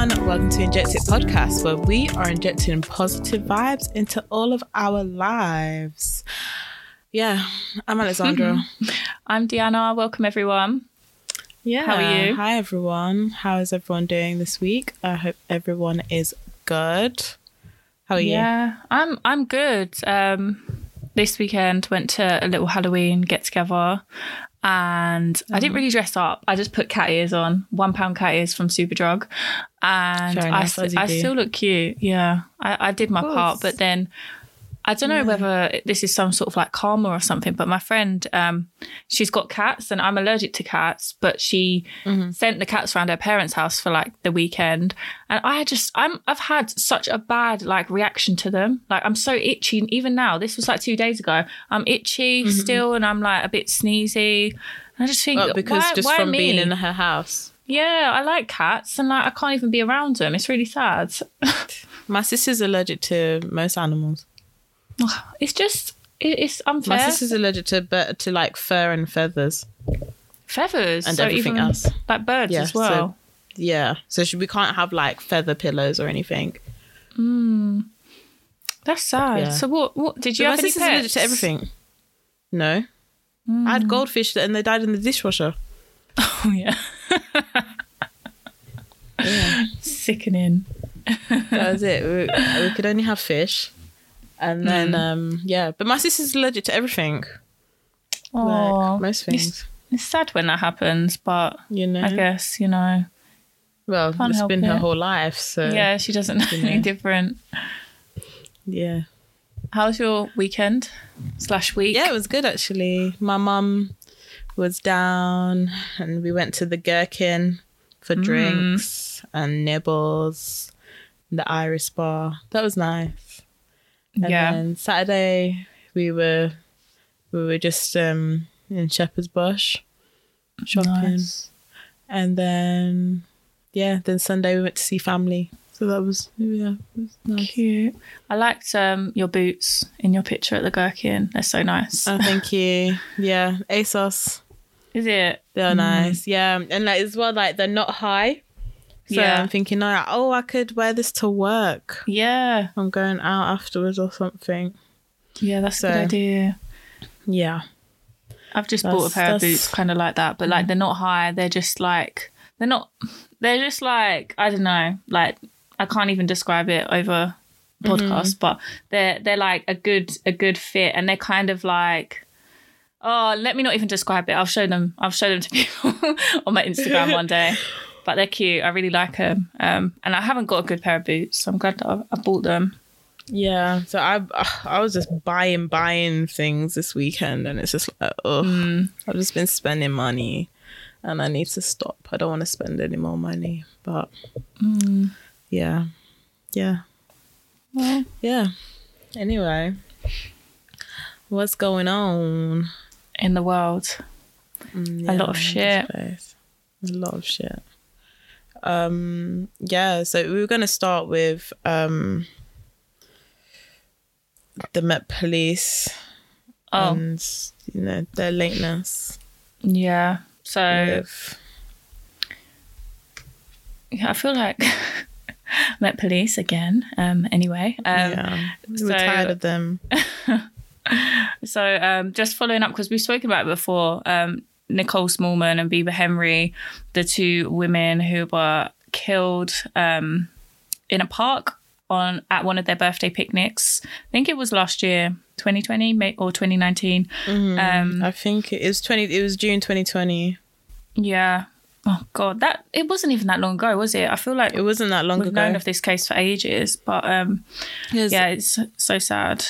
everyone, welcome to Injected Podcast, where we are injecting positive vibes into all of our lives. Yeah, I'm Alexandra. I'm Deanna. Welcome everyone. Yeah. How are you? Hi everyone. How is everyone doing this week? I hope everyone is good. How are you? Yeah, I'm good. This weekend went to a little Halloween get together. And I didn't really dress up. I just put cat ears on, £1 cat ears from Superdrug, and I still look cute. Yeah, I did my part, but then I don't know whether this is some sort of like karma or something. But my friend, she's got cats, and I'm allergic to cats. But she sent the cats around her parents' house for like the weekend, and I've had such a bad like reaction to them. Like I'm so itchy, and even now, this was like 2 days ago. I'm itchy still, and I'm like a bit sneezy. And I just think why being in her house. Yeah, I like cats, and like I can't even be around them. It's really sad. My sister's allergic to most animals. It's unfair. My sister's allergic to like fur and feathers and so everything else, like birds as well. So we can't have like feather pillows or anything. That's sad. So what did you have? My sister's allergic to everything. No. I had goldfish and they died in the dishwasher. Oh yeah. Yeah. Sickening. That was it. We could only have fish. And then, but my sister's allergic to everything. Oh, like most things. It's sad when that happens, but I guess, well, it's been her whole life, so. Yeah, she doesn't know anything different. Yeah. How's your weekend / week? Yeah, it was good, actually. My mum was down and we went to the Gherkin for drinks and nibbles, the Iris Bar. That was nice. And then Saturday we were just in Shepherd's Bush shopping. Nice. And then then Sunday we went to see family. So that was it was nice. Cute. I liked your boots in your picture at the Gherkin. They're so nice. Oh, thank you. Yeah. ASOS. Is it? They're nice. Yeah. And like as well, like they're not high. So I'm thinking, I could wear this to work. Yeah. I'm going out afterwards or something. Yeah, that's a good idea. Yeah. I've just bought a pair of boots kind of like that, but like they're not high. They're just like, I don't know, like I can't even describe it over podcast, but they're like a good fit, and they're kind of like, oh, let me not even describe it. I'll show them to people on my Instagram one day. But they're cute. I really like them. And I haven't got a good pair of boots, so I'm glad that I bought them. Yeah. So I was just buying things this weekend, and it's just like, I've just been spending money, and I need to stop. I don't want to spend any more money. But yeah. Well, yeah. Anyway, what's going on in the world? A lot of shit. A lot of shit. So we were going to start with the Met Police and their lateness. Yeah, so I feel like Met Police again. We're tired of them. So just following up, because we've spoken about it before, Nicole Smallman and Biba Henry, the two women who were killed in a park at one of their birthday picnics. I think it was last year, 2020 or 2019. I think it was June 2020. Yeah. Oh God, that it wasn't even that long ago, was it? I feel like it wasn't that long ago. We've known of this case for ages, but it's so sad.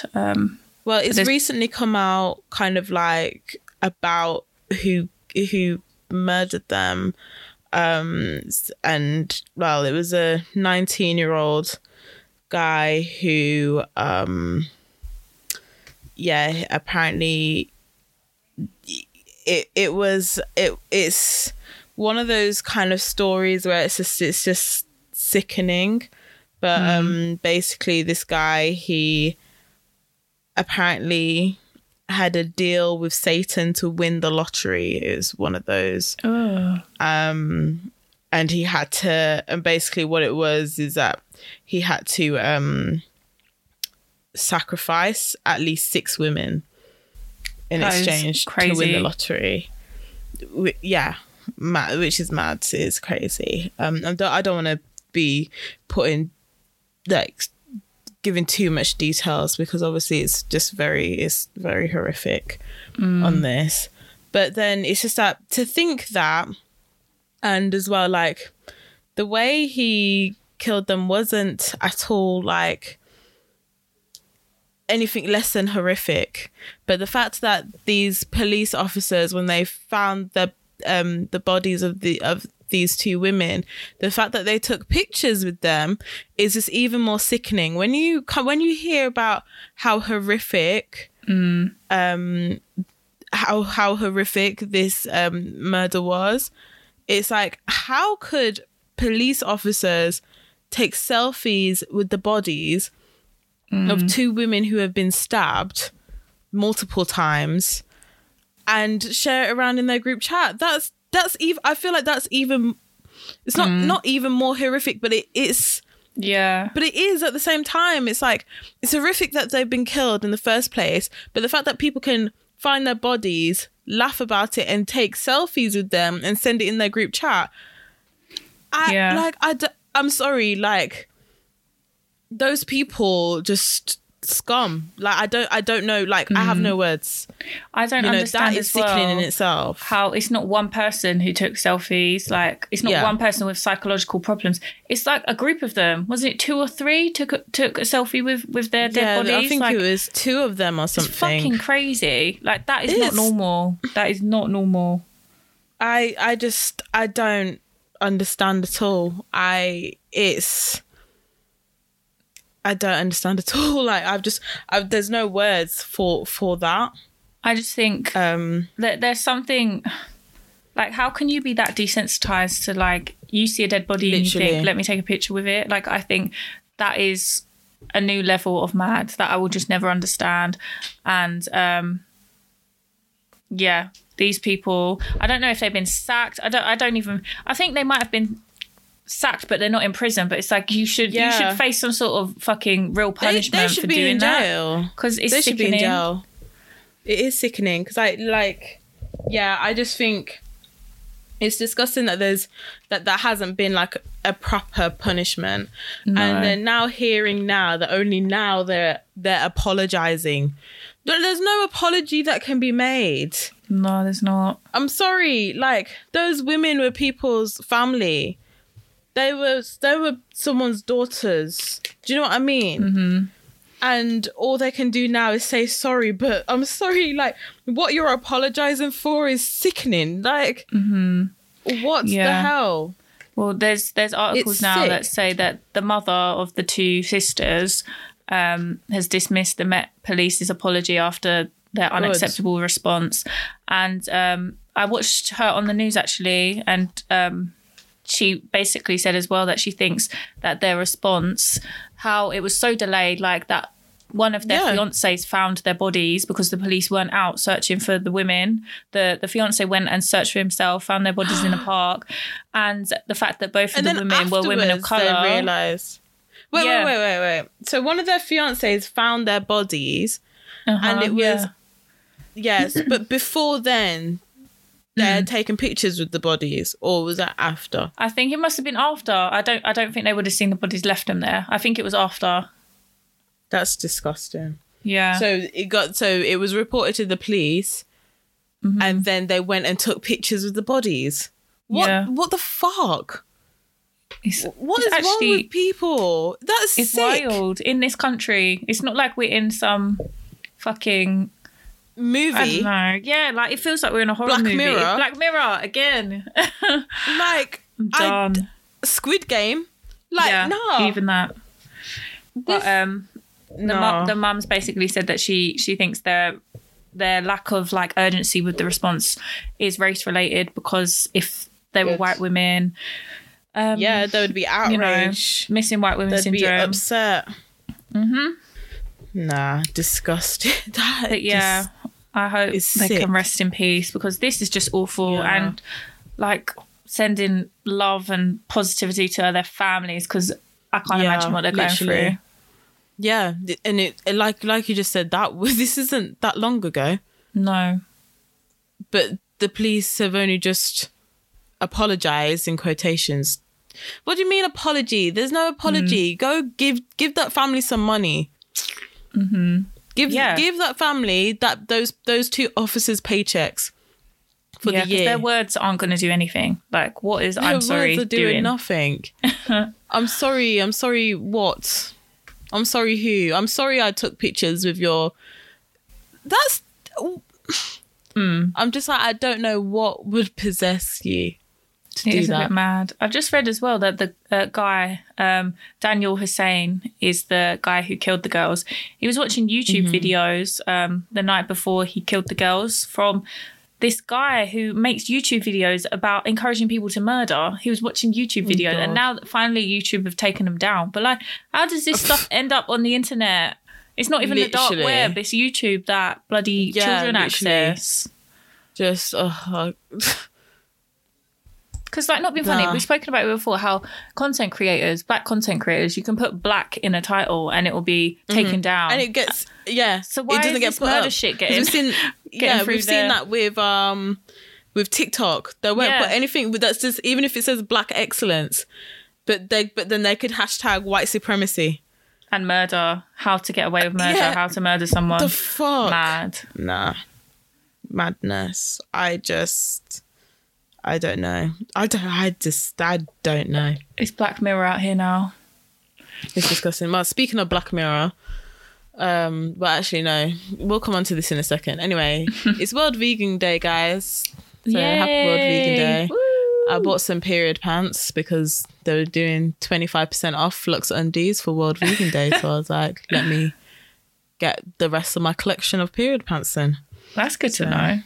Well, it's recently come out, kind of like about who murdered them, and well, it was a 19-year-old guy who apparently it's one of those kind of stories where it's just sickening, but basically this guy, he apparently had a deal with Satan to win the lottery. It was one of those. and he had to, and basically what it was is that he had to sacrifice at least 6 women in exchange to win the lottery. Yeah, mad, which is mad. It's crazy. I don't want to be putting, like, giving too much details, because obviously it's just very horrific on this. But then it's just that, to think that, and as well, like, the way he killed them wasn't at all like anything less than horrific, but the fact that these police officers, when they found the bodies of these 2 women, the fact that they took pictures with them is just even more sickening. When you hear about how horrific how horrific this murder was, it's like, how could police officers take selfies with the bodies of 2 women who have been stabbed multiple times and share it around in their group chat? That's even, I feel like that's even, it's not even more horrific, but it's, yeah, but it is at the same time. It's like, it's horrific that they've been killed in the first place, but the fact that people can find their bodies, laugh about it, and take selfies with them and send it in their group chat. I'm sorry, like, those people just scum. Like, I don't know, like, I have no words. I don't understand. That is sickening in itself. How it's not one person who took selfies, like, it's not one person with psychological problems. It's like a group of them. Wasn't it 2 or 3 took a selfie with their dead bodies? I think, like, it was 2 of them or something. It's fucking crazy. Like, that is not normal. That is not normal. I don't understand at all. I don't understand at all. Like, I've there's no words for that. I just think that there's something, like, how can you be that desensitized to, like, you see a dead body literally, and you think, let me take a picture with it? Like, I think that is a new level of mad that I will just never understand. And these people, I don't know if they've been sacked. I think they might have been sacked, but they're not in prison. But it's like, you should face some sort of fucking real punishment. They should for be doing in jail, because it's they sickening. Should be in jail. It is sickening, because I just think it's disgusting that there's that hasn't been, like, a proper punishment. No. And they're now hearing now that only now they're apologizing. There's no apology that can be made. No, there's not. I'm sorry, like, those women were people's family. They were someone's daughters. Do you know what I mean? Mm-hmm. And all they can do now is say sorry. But I'm sorry, like, what you're apologising for is sickening. Like, what the hell? Well, there's articles that say that the mother of the 2 sisters has dismissed the Met Police's apology after their unacceptable response. And I watched her on the news, actually, and... she basically said as well that she thinks that their response, how it was so delayed, like, that one of their fiancés found their bodies because the police weren't out searching for the women. The fiancé went and searched for himself, found their bodies in the park. And the fact that both of the women were women of colour. They realised. Wait. So one of their fiancés found their bodies and it was... Yes, but before then... They're taking pictures with the bodies, or was that after? I think it must have been after. I don't think they would have seen the bodies, left them there. I think it was after. That's disgusting. Yeah. So it was reported to the police, and then they went and took pictures with the bodies. What the fuck? What is wrong with people? That's it's sick. Wild in this country. It's not like we're in some fucking movie. I don't know. Yeah, like, it feels like we're in a horror movie. Black Mirror again. Like, Squid Game. Like, no, even that. But the mum's basically said that she thinks their lack of, like, urgency with the response is race related, because if they were white women, there would be outrage, you know, missing white women syndrome. They'd be upset. Nah, disgusting. But yeah, I hope they can rest in peace, because this is just awful. And, like, sending love and positivity to their families, because I can't imagine what they're going through. Yeah, and it like you just said, that this isn't that long ago. No. But the police have only just apologised, in quotations. What do you mean apology? There's no apology. Go give that family some money. Mm-hmm. Give that family those two officers' paychecks for the year. Their words aren't going to do anything. Like, what is I'm sorry doing? Their words are doing nothing. I'm sorry. I'm sorry what? I'm sorry who? I'm sorry I took pictures with your... That's... I'm just like, I don't know what would possess you to do that. A bit mad. I've just read as well that the guy, Daniel Hussein, is the guy who killed the girls. He was watching YouTube videos the night before he killed the girls from this guy who makes YouTube videos about encouraging people to murder. He was watching YouTube videos and now finally YouTube have taken him down. But like, how does this stuff end up on the internet? It's not even the dark web. It's YouTube that bloody children access. Just, because like, not being funny, we've spoken about it before, how content creators, black content creators, you can put black in a title and it will be taken down. And it gets, so why it doesn't get put murder up. Shit getting, we've seen that with TikTok. They won't put anything that's just, even if it says black excellence, but then they could hashtag white supremacy. And murder, how to get away with murder, how to murder someone. The fuck? Mad. Nah. Madness. I don't know. I don't know. It's Black Mirror out here now. It's disgusting. Well, speaking of Black Mirror, well, actually, no. We'll come on to this in a second. Anyway, it's World Vegan Day, guys. So happy World Vegan Day. Woo! I bought some period pants because they were doing 25% off Luxe undies for World Vegan Day. So I was like, let me get the rest of my collection of period pants then. That's good to know.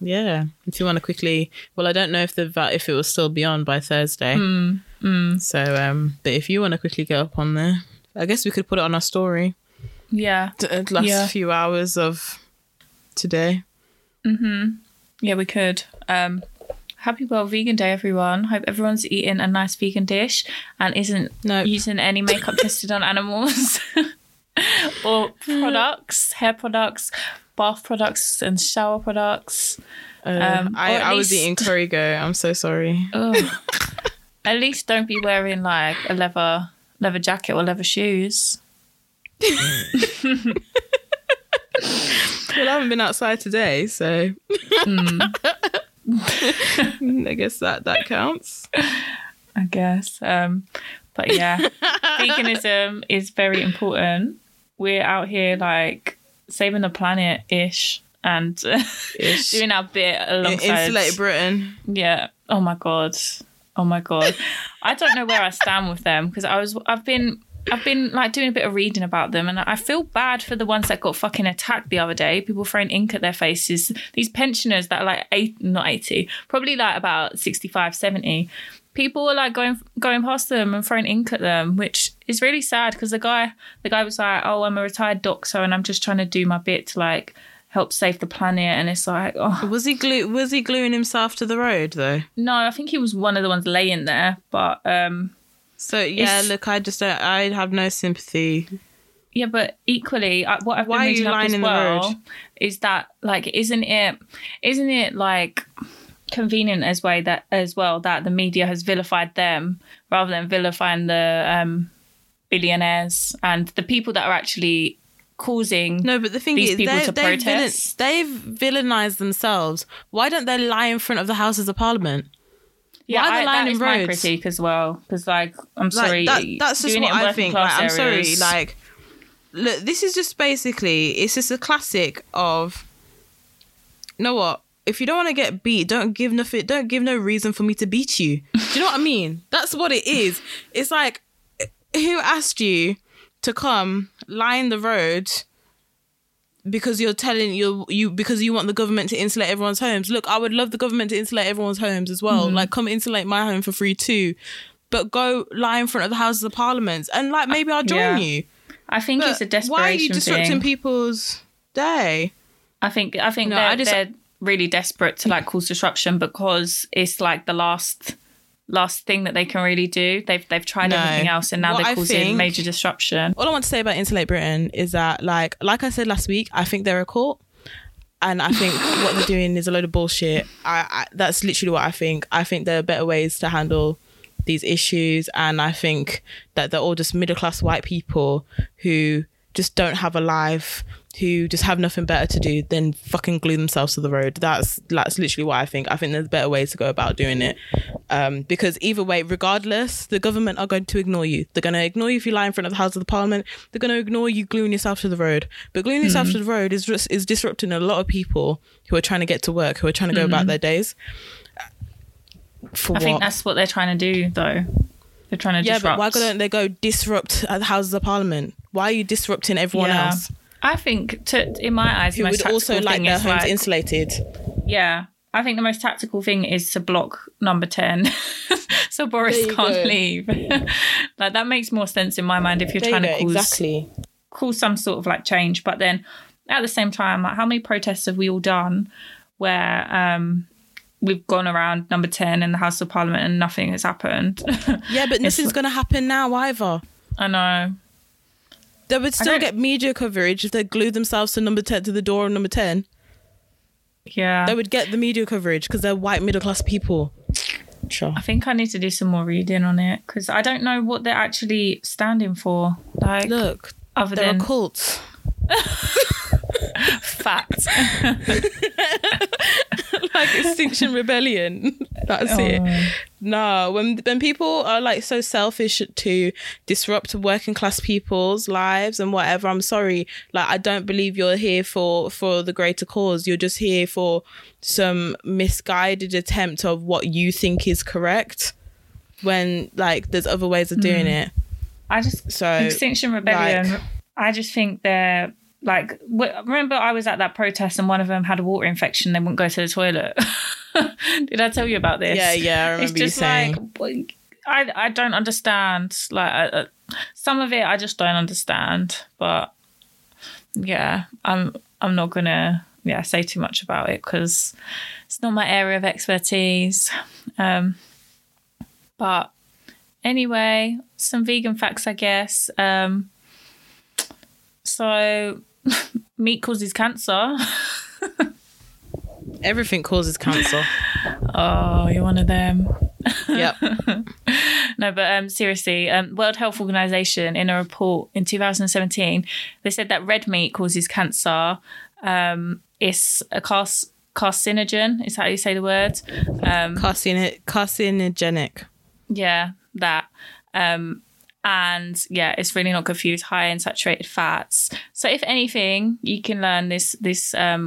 Yeah. If you want to quickly... Well, I don't know if it will still be on by Thursday. So, but if you want to quickly get up on there, I guess we could put it on our story. Yeah. The last few hours of today. Mm-hmm. Yeah, we could. Happy World Vegan Day, everyone. Hope everyone's eating a nice vegan dish and isn't using any makeup tested on animals or products, hair products, bath products and shower products. I was eating Corrigo. I'm so sorry. At least don't be wearing like a leather jacket or leather shoes. Well, I haven't been outside today, so... I guess that counts. I guess. But yeah, veganism is very important. We're out here like saving the planet ish and doing our bit alongside Insulate Britain. Yeah. Oh my god. I don't know where I stand with them because I've been like doing a bit of reading about them and I feel bad for the ones that got fucking attacked the other day. People throwing ink at their faces. These pensioners that are like probably like about 65, 70. People were like going past them and throwing ink at them, which is really sad because the guy was like, oh, I'm a retired doctor and I'm just trying to do my bit to like help save the planet. And it's like, oh. Was he gluing himself to the road though? No, I think he was one of the ones laying there, but... So, yeah, look, I have no sympathy. Yeah, but equally, what I've been reading up as well is that, like, isn't it, like, convenient as well that the media has vilified them rather than vilifying the billionaires and the people that are actually causing no, but the thing these is, people to protest? They've villainized themselves. Why don't they lie in front of the Houses of Parliament? Yeah, that is my critique as well. Because, like, I'm sorry. That's just what I think. Like, I'm sorry. Like, look, this is just basically, it's just a classic of, you know what? If you don't want to get beat, don't give no reason for me to beat you. Do you know what I mean? That's what it is. It's like, who asked you to come line the road because because you want the government to insulate everyone's homes. Look, I would love the government to insulate everyone's homes as well. Like, come insulate my home for free too, but go lie in front of the Houses of Parliament and like maybe I'll join you. I think it's a desperation thing. Why are you disrupting people's day? I think no, they're really desperate to like cause disruption because it's like the last thing that they can really do. They've tried everything else, and now they're causing major disruption. All I want to say about Insulate Britain is that like I said last week, I think they're a cult. And I think what they're doing is a load of bullshit. I that's literally what I think. I think there are better ways to handle these issues. And I think that they're all just middle-class white people who just don't have a life, who just have nothing better to do than fucking glue themselves to the road. That's literally what I think. I think there's better ways to go about doing it. Because either way, regardless, the government are going to ignore you. They're going to ignore you if you lie in front of the House of the Parliament. They're going to ignore you gluing yourself to the road. But gluing yourself to the road is disrupting a lot of people who are trying to get to work, who are trying to go about their days. I think that's what they're trying to do, though. They're trying to disrupt. Yeah, but why don't they go disrupt at the Houses of Parliament? Why are you disrupting everyone else? I think, in my eyes, the most tactical thing is... Who would also like their homes insulated. Yeah. I think the most tactical thing is to block number 10 so Boris can't leave. Like, that makes more sense in my mind if you're trying to cause some sort of, like, change. But then, at the same time, like, how many protests have we all done where... we've gone around number 10 in the House of Parliament and nothing has happened. Yeah, but nothing's going to happen now either. I know. They would still get media coverage if they glued themselves to number 10, to the door of number 10. Yeah. They would get the media coverage because they're white middle-class people. Sure. I think I need to do some more reading on it because I don't know what they're actually standing for. Like, look, they're a cult. Fact. Like Extinction Rebellion. That's it. No, when people are like so selfish to disrupt working class people's lives and whatever, I'm sorry. Like, I don't believe you're here for the greater cause. You're just here for some misguided attempt of what you think is correct when like there's other ways of doing it. Extinction Rebellion, like, I just think they're like, remember I was at that protest and one of them had a water infection. They wouldn't go to the toilet. Did I tell you about this? Yeah, I remember it's just you saying. Like, I don't understand. Like, some of it I just don't understand. But yeah, I'm not gonna say too much about it because it's not my area of expertise. But anyway, some vegan facts, I guess. So. Meat causes cancer. Everything causes cancer. Oh, you're one of them. Yep. No, but seriously, World Health Organization, in a report in 2017, they said that red meat causes cancer. It's a carcinogen. Is that how you say the word? Carcinogenic. Yeah, that. And yeah, it's really not good for you. It's high in saturated fats. So if anything, you can learn this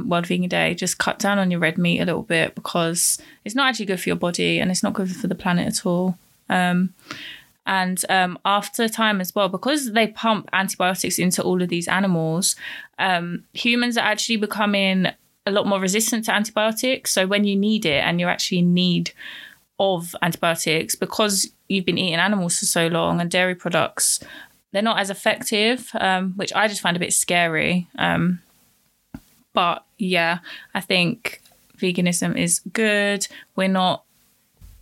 World Vegan Day. Just cut down on your red meat a little bit because it's not actually good for your body and it's not good for the planet at all. And after time as well, because they pump antibiotics into all of these animals, humans are actually becoming a lot more resistant to antibiotics. So when you need it and you're actually in need of antibiotics because you've been eating animals for so long, and dairy products, they're not as effective, which I just find a bit scary. But yeah, I think veganism is good. We're not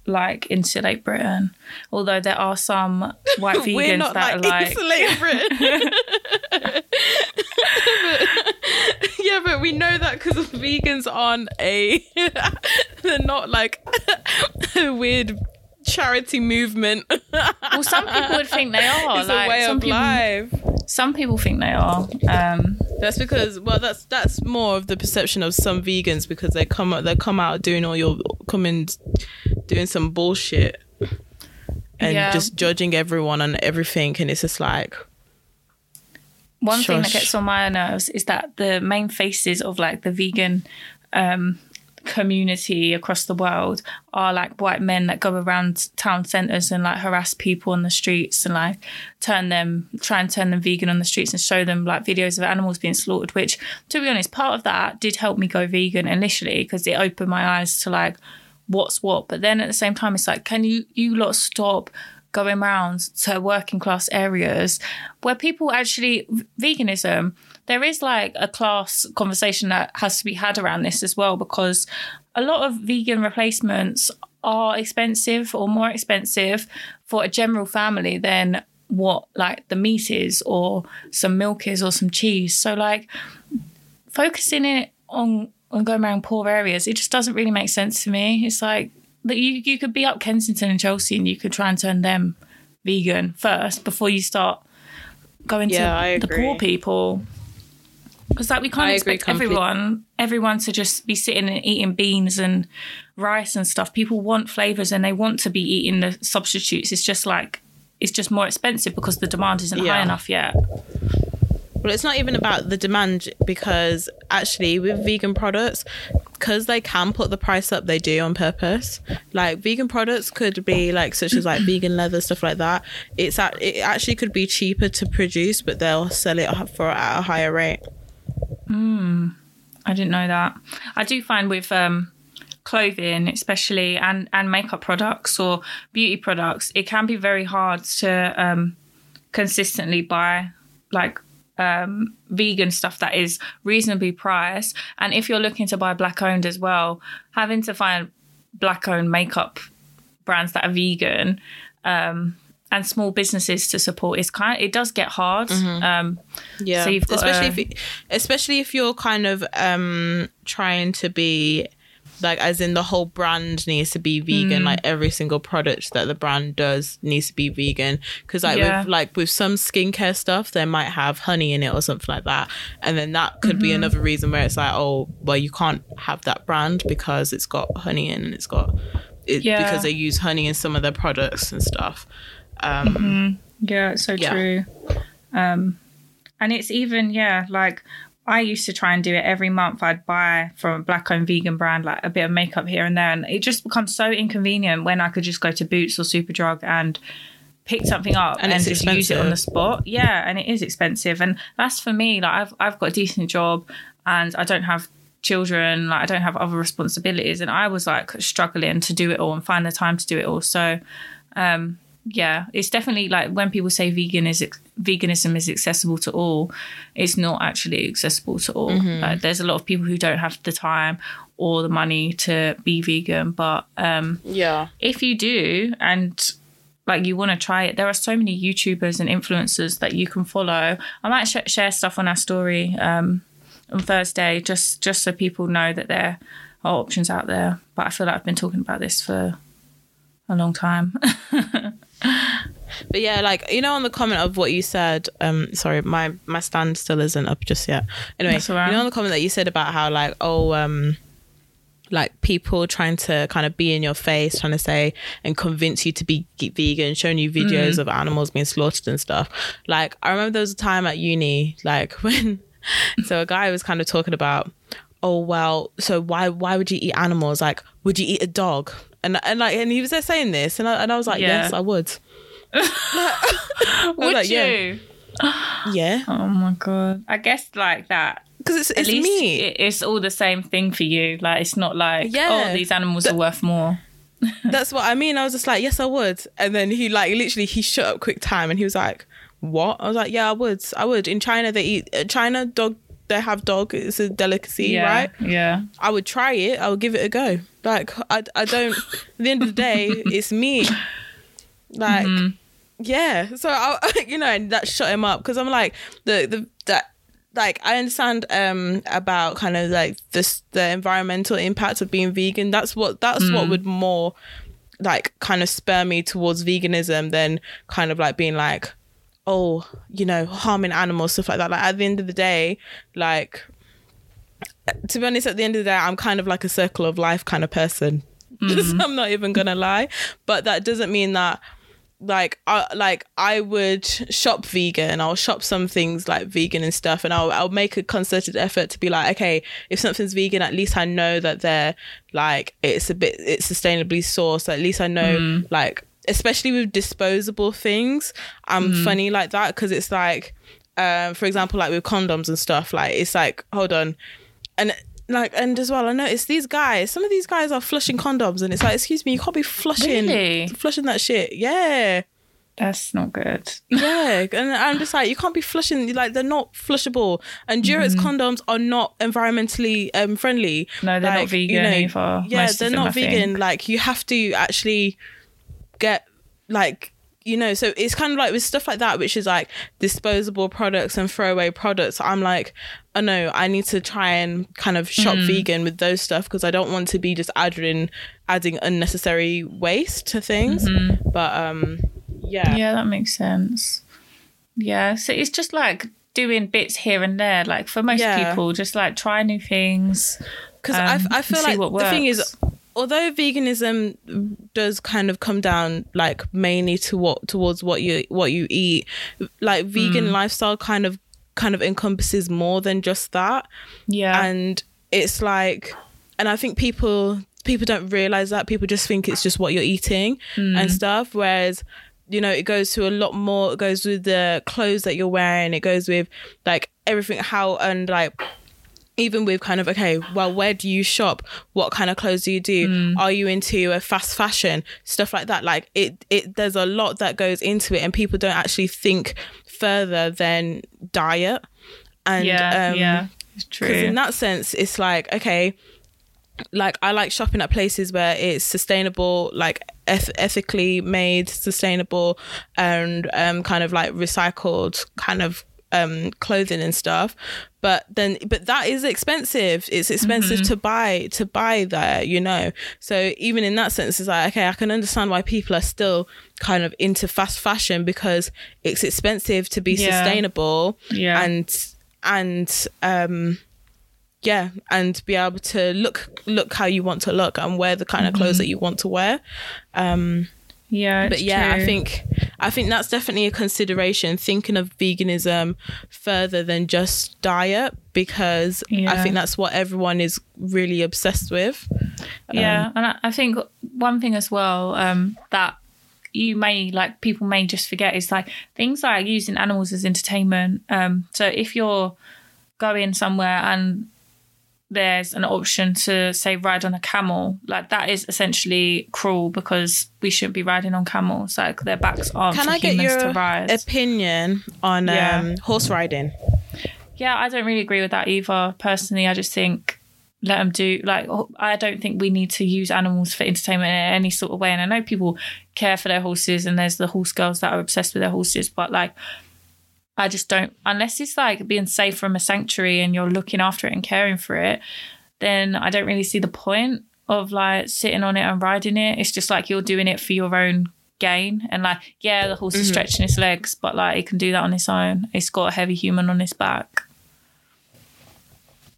like Insulate Britain, although there are some white vegans we're not that like Insulate Britain. Yeah, but we know that because vegans aren't they're not like a weird charity movement. Well, some people would think they are. It's like, a way of life. Some people think they are. That's because, well, that's more of the perception of some vegans because they come out doing doing some bullshit and just judging everyone and everything, and it's just like. One thing that gets on my nerves is that the main faces of like the vegan community across the world are like white men that go around town centres and like harass people on the streets and like try and turn them vegan on the streets and show them like videos of animals being slaughtered, which, to be honest, part of that did help me go vegan initially because it opened my eyes to like what's what. But then at the same time, it's like, can you lot stop going round to working class areas where people actually, veganism, there is like a class conversation that has to be had around this as well, because a lot of vegan replacements are expensive or more expensive for a general family than what like the meat is or some milk is or some cheese. So like focusing it on going around poor areas, it just doesn't really make sense to me. It's like that you could be up Kensington and Chelsea and you could try and turn them vegan first before you start going to the poor people. Because like we can't expect everyone to just be sitting and eating beans and rice and stuff. People want flavours and they want to be eating the substitutes. It's just like it's just more expensive because the demand isn't high enough yet. Well, it's not even about the demand, because actually with vegan products, because they can put the price up, they do on purpose. Like vegan products could be like such as like vegan leather, stuff like that. It actually could be cheaper to produce, but they'll sell it for at a higher rate. I didn't know that. I do find with clothing especially and makeup products or beauty products, it can be very hard to consistently buy like vegan stuff that is reasonably priced. And if you're looking to buy black owned as well, having to find black owned makeup brands that are vegan and small businesses to support is it does get hard. Mm-hmm. So you've got especially if you're kind of trying to be like, as in the whole brand needs to be vegan. Like every single product that the brand does needs to be vegan, because with some skincare stuff they might have honey in it or something like that, and then that could be another reason where it's like, oh well, you can't have that brand because it's got honey in and it's got it, because they use honey in some of their products and stuff. It's so true. And it's even like I used to try and do it every month. I'd buy from a black-owned vegan brand like a bit of makeup here and there, and it just becomes so inconvenient when I could just go to Boots or Superdrug and pick something up and just use it on the spot. Yeah, and it is expensive, and that's for me. Like I've got a decent job, and I don't have children. Like I don't have other responsibilities, and I was like struggling to do it all and find the time to do it all. So, it's definitely like when people say veganism is accessible to all, it's not actually accessible to all. Like, there's a lot of people who don't have the time or the money to be vegan, but if you do and like you want to try it, there are so many YouTubers and influencers that you can follow. I might share stuff on our story on Thursday just so people know that there are options out there, but I feel like I've been talking about this for a long time. But yeah, like, you know, on the comment of what you said, sorry, my stand still isn't up just yet. Anyway, you know, on the comment that you said about how like, like people trying to kind of be in your face, trying to say and convince you to be vegan, showing you videos of animals being slaughtered and stuff. Like, I remember there was a time at uni, like when, so a guy was kind of talking about, oh, well, so why would you eat animals? Like, would you eat a dog? And he was there saying this, and I was like, yes, I would. I would like, you? Yeah. Oh my god. I guess like that. Because it's meat. It's all the same thing for you. Like it's not like these animals are worth more. That's what I mean. I was just like, yes, I would. And then he like literally he shut up quick time, and he was like, what? I was like, yeah, I would. In China they eat dog. They have dog. It's a delicacy, right? Yeah. I would try it. I would give it a go. Like I don't. At the end of the day, it's meat. Like, So and that shut him up, because I'm like that. Like I understand about kind of like the environmental impact of being vegan. That's what would more like kind of spur me towards veganism than kind of like being like, oh, you know, harming animals, stuff like that. Like at the end of the day, like to be honest, I'm kind of like a circle of life kind of person. Mm-hmm. I'm not even gonna lie, but that doesn't mean that I would shop vegan. I'll shop some things like vegan and stuff, and I'll make a concerted effort to be like, okay, if something's vegan, at least I know that they're like it's sustainably sourced. At least I know like, especially with disposable things, I'm funny like that, because it's like, for example, like with condoms and stuff, like it's like, hold on, and as well, I noticed these guys, some of these guys are flushing condoms, and it's like, excuse me, you can't be flushing that shit. Yeah. That's not good. Yeah. And I'm just like, you can't be flushing, like they're not flushable. And Durex condoms are not environmentally friendly. No, they're like, not vegan either. Yeah, they're not vegan. Like you have to actually get like, you know, so it's kind of like with stuff like that, which is like disposable products and throwaway products. I'm like, oh no, I need to try and kind of shop vegan with those stuff because I don't want to be just adding unnecessary waste to things. Mm-hmm. But yeah, that makes sense. Yeah, so it's just like doing bits here and there. Like for most people, just like try new things. Because I feel like the thing is, although veganism does kind of come down like mainly to towards what you eat, like vegan lifestyle kind of encompasses more than just that. Yeah. And it's like, and I think people don't realize that. People just think it's just what you're eating and stuff. Whereas, you know, it goes to a lot more, it goes with the clothes that you're wearing. It goes with like everything, how, and like, even with kind of, okay, well, where do you shop? What kind of clothes do you do? Are you into a fast fashion? Stuff like that. Like it there's a lot that goes into it and people don't actually think further than diet. And it's true. 'Cause in that sense, it's like, okay, like I like shopping at places where it's sustainable, like ethically made, sustainable and kind of like recycled kind of clothing and stuff, but that is expensive. It's expensive to buy there, you know. So even in that sense, it's like, okay, I can understand why people are still kind of into fast fashion because it's expensive to be sustainable and be able to look how you want to look and wear the kind of clothes that you want to wear. True. I think that's definitely a consideration, thinking of veganism further than just diet, because I think that's what everyone is really obsessed with. And I think one thing as well that you may, like, people may just forget is like things like using animals as entertainment. So if you're going somewhere and there's an option to say ride on a camel, like that is essentially cruel because we shouldn't be riding on camels. Like their backs aren't for humans to ride. Can I get your opinion on horse riding? Yeah, I don't really agree with that either. Personally, I just think let them do, like, I don't think we need to use animals for entertainment in any sort of way. And I know people care for their horses and there's the horse girls that are obsessed with their horses, but like I just don't, unless it's like being safe from a sanctuary and you're looking after it and caring for it, then I don't really see the point of like sitting on it and riding it. It's just like you're doing it for your own gain. And like, yeah, the horse is stretching its legs, but like it can do that on its own. It's got a heavy human on its back.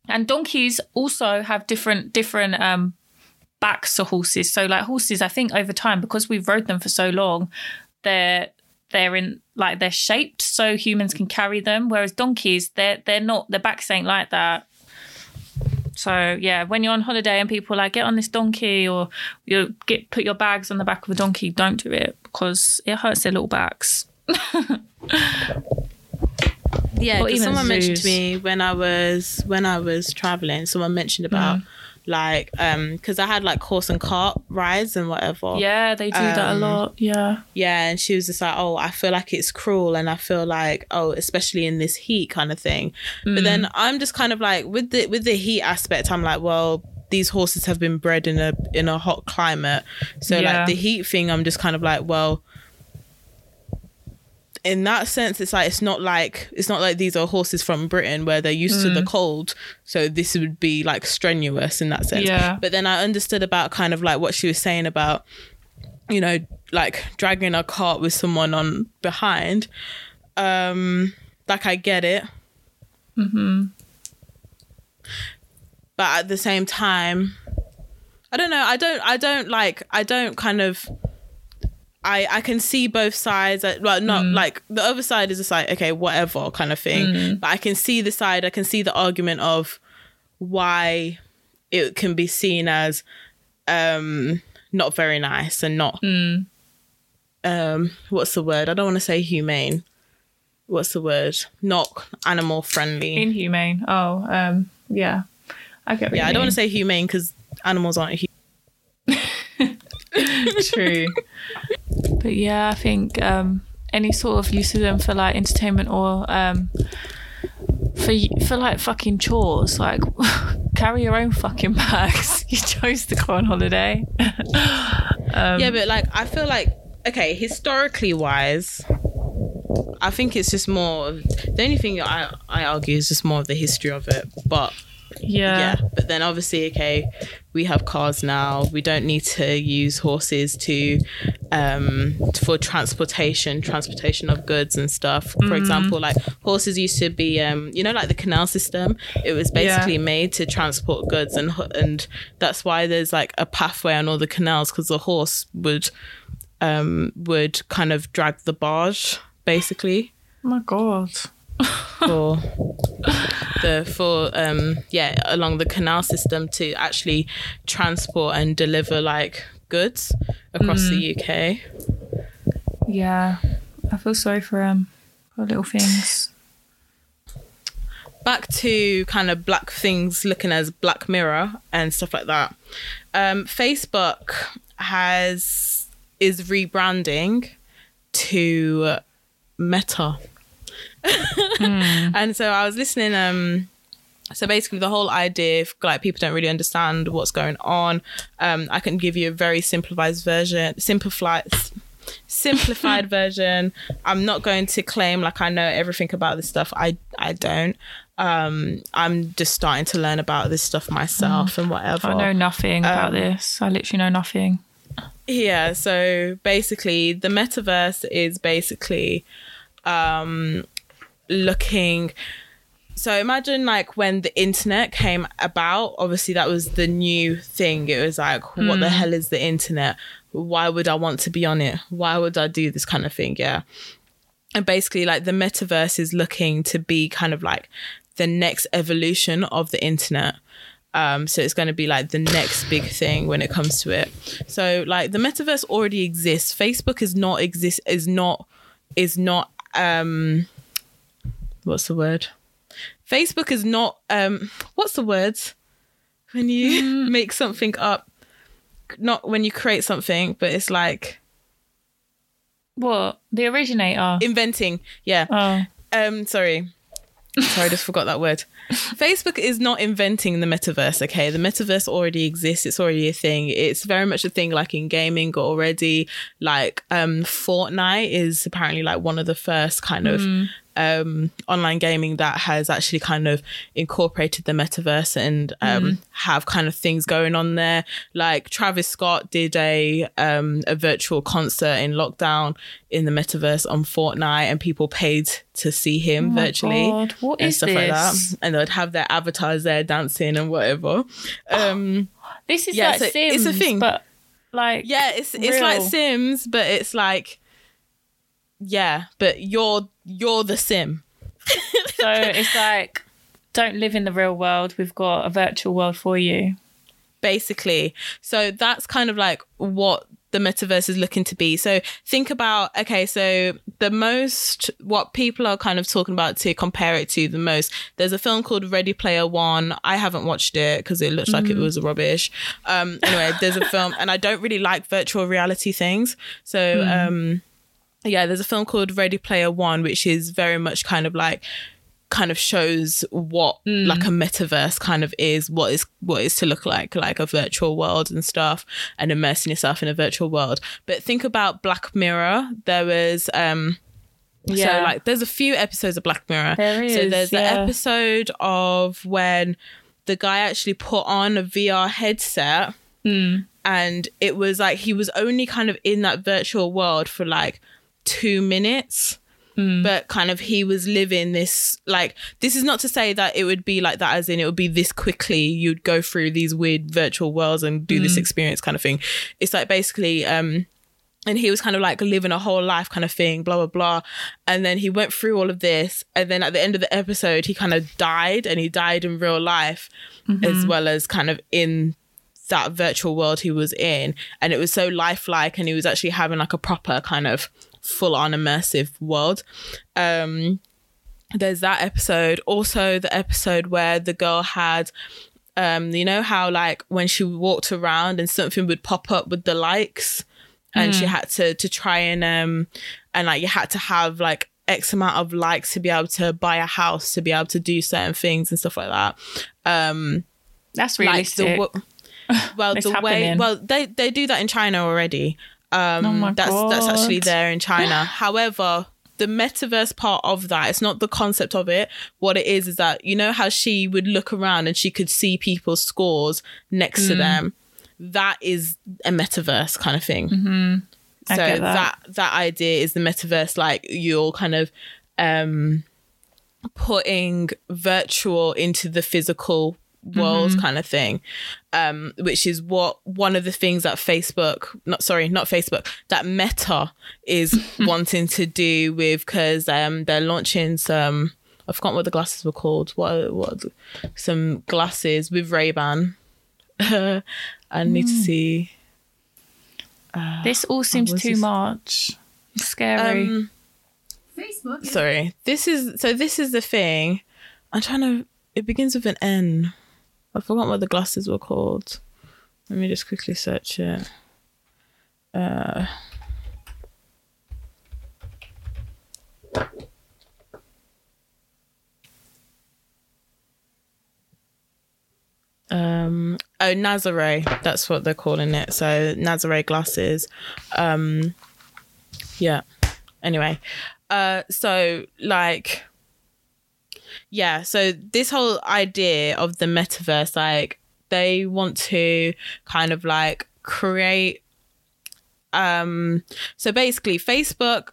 And donkeys also have different backs to horses. So like horses, I think over time, because we've rode them for so long, they're in, like, they're shaped so humans can carry them, whereas donkeys, they're not, their backs ain't like that. So yeah, when you're on holiday and people are like, get on this donkey or you put your bags on the back of a donkey, don't do it because it hurts their little backs. Yeah, because someone mentioned to me when I was traveling, someone mentioned about like, because I had like horse and cart rides and whatever. Yeah, they do that a lot. Yeah. Yeah, and she was just like, oh, I feel like it's cruel and I feel like, oh, especially in this heat kind of thing. But then I'm just kind of like, with the heat aspect, I'm like, well, these horses have been bred in a hot climate. So like the heat thing, I'm just kind of like, well, in that sense, it's like it's not like these are horses from Britain where they're used to the cold, so this would be like strenuous in that sense. But then I understood about kind of like what she was saying about, you know, like dragging a cart with someone on behind. Like I get it, but at the same time, I don't know. I can see both sides. Well, not like the other side is just like, okay, whatever kind of thing. But I can see the argument of why it can be seen as not very nice and not what's the word? I don't want to say humane. What's the word? Not animal friendly. Inhumane. Oh, yeah. I get what you mean. I don't want to say humane because animals aren't human. True. But yeah, I think any sort of use of them for like entertainment or for like fucking chores, like carry your own fucking bags. You chose to go on holiday. Yeah, but like I feel like, okay, historically wise, I think it's just more of, the only thing that I argue is just more of the history of it. But yeah, but then obviously, okay, we have cars now. We don't need to use horses to for transportation of goods and stuff. For example, like horses used to be, you know, like the canal system. It was basically made to transport goods, and that's why there's like a pathway on all the canals, because the horse would kind of drag the barge, basically. Oh my God. for along the canal system to actually transport and deliver like goods across the UK. Yeah, I feel sorry for little things. Back to kind of black things, looking as Black Mirror and stuff like that. Facebook is rebranding to Meta. And so I was listening, so basically the whole idea, if like people don't really understand what's going on, I can give you a very simplified version. I'm not going to claim like I know everything about this stuff. I don't. I'm just starting to learn about this stuff myself and whatever. I know nothing about this. I literally know nothing. Yeah, so basically the metaverse is basically looking, so imagine like when the internet came about, obviously that was the new thing. It was like, what the hell is the internet? Why would I want to be on it? Why would I do this kind of thing? Yeah. And basically like the metaverse is looking to be kind of like the next evolution of the internet. So it's going to be like the next big thing when it comes to it. So like the metaverse already exists. Facebook what's the word when you make something up, not when you create something, but it's like what the originator, inventing. Yeah. Sorry, I just forgot that word. Facebook is not inventing the metaverse, okay? The metaverse already exists. It's already a thing. It's very much a thing like in gaming already. Like Fortnite is apparently like one of the first kind of online gaming that has actually kind of incorporated the metaverse and have kind of things going on there. Like Travis Scott did a virtual concert in lockdown in the metaverse on Fortnite, and people paid to see him virtually. God. What and is stuff this? Like that. And they'd have their avatars there dancing and whatever. This is like Sims, it's a thing. But like, yeah, it's like Sims, but it's like, yeah, but you're the Sim. So it's like, don't live in the real world. We've got a virtual world for you, basically. So that's kind of like what the metaverse is looking to be. So think about, okay, so what people are kind of talking about to compare it to the most, there's a film called Ready Player One. I haven't watched it because it looks like it was rubbish. Anyway, there's a film, and I don't really like virtual reality things. So yeah, there's a film called Ready Player One, which is very much kind of like, kind of shows what like a metaverse kind of is, what is to look like a virtual world and stuff, and immersing yourself in a virtual world. But think about Black Mirror. There was so like there's a few episodes of Black Mirror. There is, so there's the episode of when the guy actually put on a VR headset and it was like he was only kind of in that virtual world for like 2 minutes. But kind of he was living this, like, this is not to say that it would be like that, as in it would be this quickly, you'd go through these weird virtual worlds and do this experience kind of thing. It's like basically, and he was kind of like living a whole life kind of thing, blah, blah, blah. And then he went through all of this. And then at the end of the episode, he kind of died, and he died in real life as well as kind of in that virtual world he was in. And it was so lifelike, and he was actually having like a proper kind of full-on immersive world. There's that episode. Also the episode where the girl had you know how like when she walked around and something would pop up with the likes, and she had to try and and like you had to have like X amount of likes to be able to buy a house, to be able to do certain things and stuff like that. That's realistic. Like they do that in China already. That's actually there in China. However, the metaverse part of that, it's not the concept of it. What it is that, you know how she would look around and she could see people's scores next to them. That is a metaverse kind of thing. Mm-hmm. So that idea is the metaverse, like you're kind of putting virtual into the physical world kind of thing, which is what one of the things that Meta is wanting to do with, because they're launching some, I forgot what the glasses were called, some glasses with Ray-Ban. I need to see. This all seems too much. It's scary. Facebook. Sorry. This is the thing. I'm trying to... It begins with an N. I forgot what the glasses were called. Let me just quickly search it. Nazare, that's what they're calling it. So Nazare glasses. Anyway. So this whole idea of the metaverse, like they want to kind of like create so basically Facebook,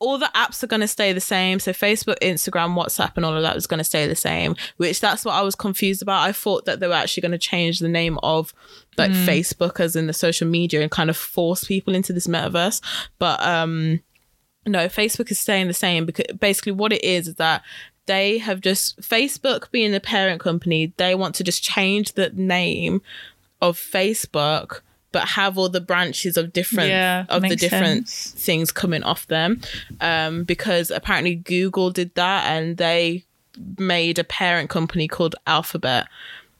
all the apps are going to stay the same. So Facebook, Instagram, WhatsApp and all of that is going to stay the same, which that's what I was confused about. I thought that they were actually going to change the name of like Facebook as in the social media and kind of force people into this metaverse. But no, Facebook is staying the same, because basically what it is that they have just, Facebook being the parent company, they want to just change the name of Facebook but have all the branches of different things coming off them, because apparently Google did that and they made a parent company called Alphabet,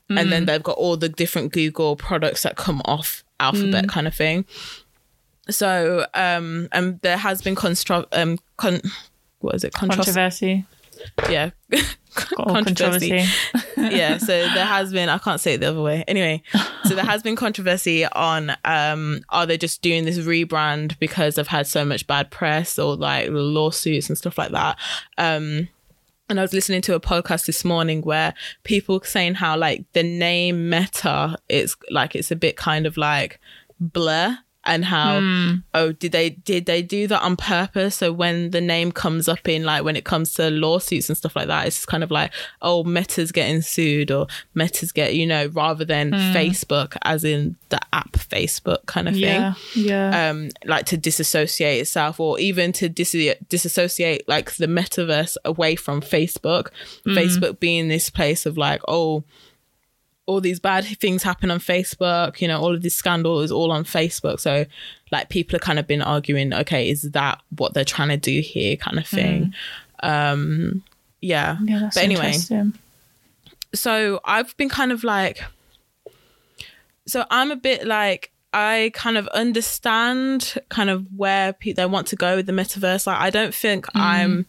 and then they've got all the different Google products that come off Alphabet kind of thing. So and there has been controversy. Yeah. Controversy. Yeah, so there has been, I can't say it the other way. Anyway, so there has been controversy on are they just doing this rebrand because they've had so much bad press or like lawsuits and stuff like that. And I was listening to a podcast this morning where people were saying how like the name Meta, it's like it's a bit kind of like blur. And how, did they do that on purpose? So when the name comes up in, like when it comes to lawsuits and stuff like that, it's kind of like, oh, Meta's getting sued or Meta's get, you know, rather than Facebook as in the app Facebook kind of thing. Yeah. Like to disassociate itself, or even to disassociate like the metaverse away from Facebook. Facebook being this place of like, oh, all these bad things happen on Facebook, you know, all of this scandal is all on Facebook. So like people have kind of been arguing, okay, is that what they're trying to do here kind of thing? That's interesting. So I've been kind of like, so I'm a bit like, I kind of understand kind of where they want to go with the metaverse. Like I don't think I'm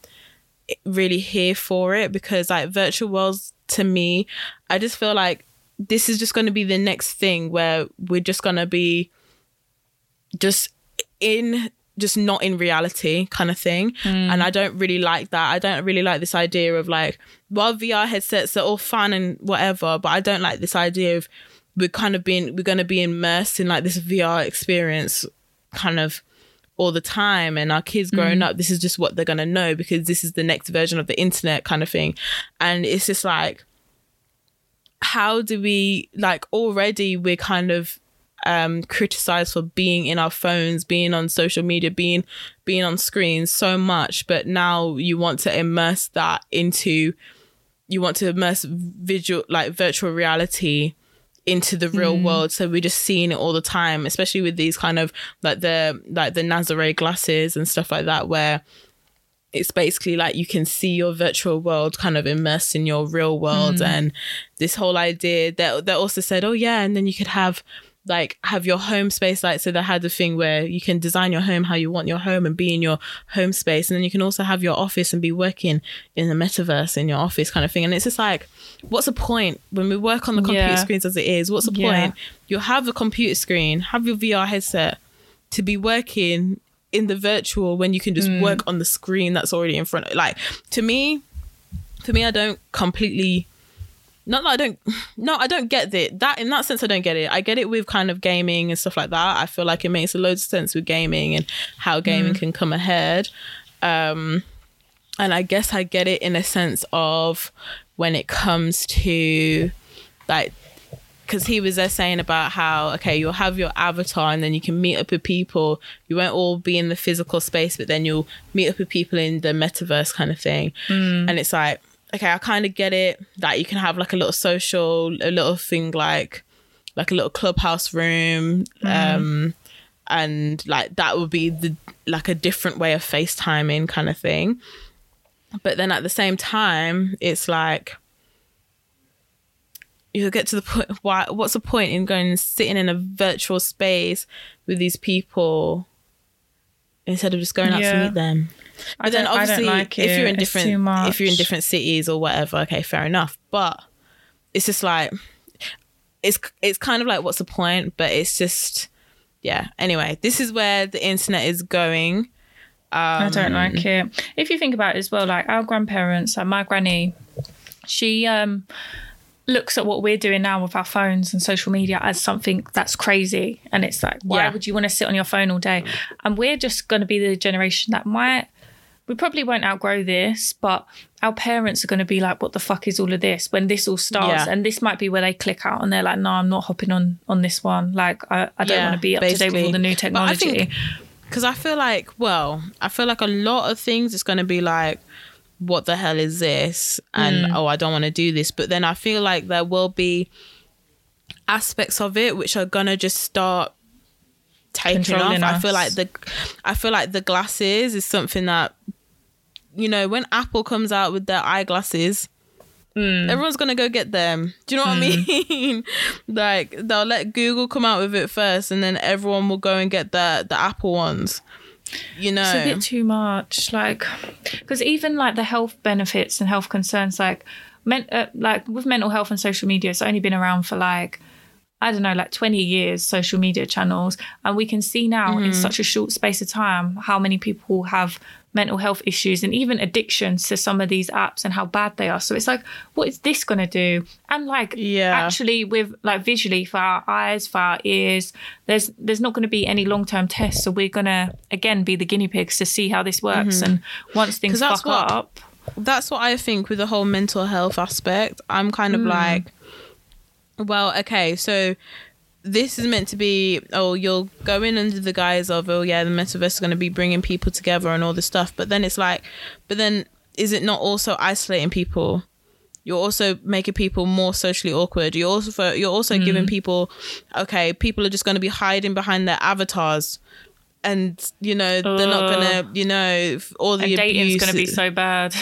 really here for it, because like virtual worlds to me, I just feel like this is just going to be the next thing where we're just going to be just not in reality kind of thing. And I don't really like that. I don't really like this idea of like, well, VR headsets are all fun and whatever, but I don't like this idea of we're going to be immersed in like this VR experience kind of all the time, and our kids growing up, this is just what they're going to know because this is the next version of the internet kind of thing. And it's just like, how do we, like already we're kind of criticized for being in our phones, being on social media, being on screens so much, but now you want to immerse that into, you want to immerse visual, like virtual reality into the real world. So we're just seeing it all the time, especially with these kind of like the Nazare glasses and stuff like that, where it's basically like you can see your virtual world kind of immersed in your real world. And this whole idea that they also said, oh yeah, and then you could have like have your home space, like, so they had the thing where you can design your home how you want your home and be in your home space, and then you can also have your office and be working in the metaverse in your office kind of thing. And it's just like, what's the point when we work on the computer screens as it is? What's the point? You'll have a computer screen, have your VR headset to be working in the virtual when you can just work on the screen that's already in front of, like, to me I don't completely I don't get it. That in that sense, I don't get it. I get it with kind of gaming and stuff like that. I feel like it makes loads of sense with gaming and how gaming can come ahead. And I guess I get it in a sense of when it comes to like, because he was there saying about how, okay, you'll have your avatar and then you can meet up with people. You won't all be in the physical space, but then you'll meet up with people in the metaverse kind of thing. And it's like, okay, I kind of get it that you can have like a little thing, like a little clubhouse room. And like, that would be like a different way of FaceTiming kind of thing. But then at the same time, it's like, you'll get to the point, what's the point in going and sitting in a virtual space with these people instead of just going out to meet them? But then obviously like if you're in different cities or whatever, okay, fair enough. But it's just like, it's kind of like, what's the point? But it's just, anyway, this is where the internet is going. I don't like it. If you think about it as well, like our grandparents, like my granny, she looks at what we're doing now with our phones and social media as something that's crazy. And it's like, why would you want to sit on your phone all day? And we're just going to be the generation that we probably won't outgrow this, but our parents are going to be like, what the fuck is all of this when this all starts? And this might be where they click out and they're like, no, I'm not hopping on this one. Like, I don't want to be up to date with all the new technology. Because I feel like, a lot of things it's going to be like, what the hell is this? And I don't want to do this. But then I feel like there will be aspects of it which are gonna just start taking off. Us. I feel like the glasses is something that, you know, when Apple comes out with their eyeglasses, everyone's gonna go get them. Do you know what I mean? Like, they'll let Google come out with it first, and then everyone will go and get the Apple ones. You know, it's a bit too much, like, because even like the health benefits and health concerns, like with mental health and social media, it's only been around for like, I don't know, like 20 years, social media channels. And we can see now in such a short space of time how many people have mental health issues and even addictions to some of these apps and how bad they are. So it's like, what is this going to do? And like, actually with like visually for our eyes, for our ears, there's not going to be any long-term tests. So we're going to, again, be the guinea pigs to see how this works. And once things fuck up. That's what I think with the whole mental health aspect. I'm kind of like, well, okay, so this is meant to be, you'll go in under the guise of, the metaverse is going to be bringing people together and all this stuff. But then it's like, is it not also isolating people? You're also making people more socially awkward. You're also giving people, people are just going to be hiding behind their avatars. And, you know, they're not going to, you know, all the abuse. Dating's going to be so bad.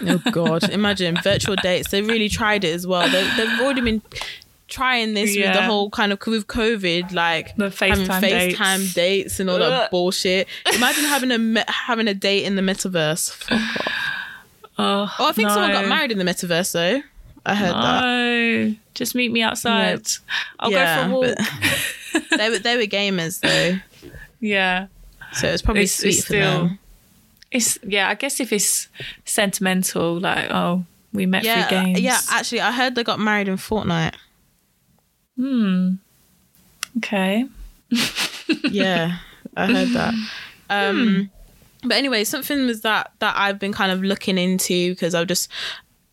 Oh, God. Imagine virtual dates. They really tried it as well. They've already been trying this with the whole kind of with COVID, like the FaceTime dates and all that bullshit. Imagine having a date in the metaverse. Fuck off. I think someone got married in the metaverse though. I heard that. Just meet me outside. Yeah. I'll go for a walk. they were gamers though. Yeah. So it's probably sweet for them. It's I guess if it's sentimental, like we met through games. Yeah, actually, I heard they got married in Fortnite. Okay. Yeah, I heard that. But anyway, something was that I've been kind of looking into because I've just,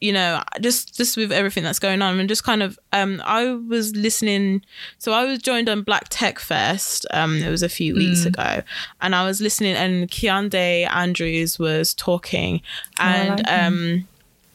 you know, just with everything that's going on and just kind of, I was listening. So I was joined on Black Tech Fest. It was a few weeks ago, and I was listening, and Keondae Andrews was talking, and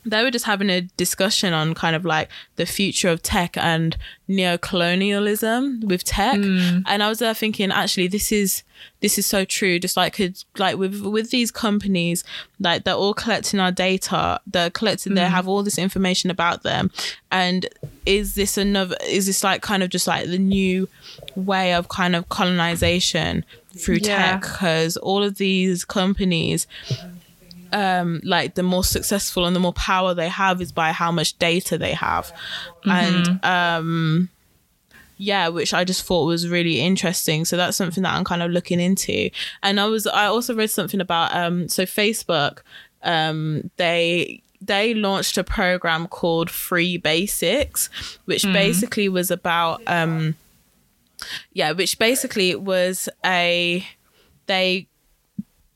they were just having a discussion on kind of like the future of tech and neocolonialism with tech. And I was there thinking, actually, this is so true. Just like, with these companies, like they're all collecting our data, they have all this information about them. And is this like kind of just like the new way of kind of colonization through tech? Because all of these companies, like the more successful and the more power they have is by how much data they have. Mm-hmm. And yeah, which I just thought was really interesting. So that's something that I'm kind of looking into. And I also read something about so Facebook, they launched a program called Free Basics, which basically was about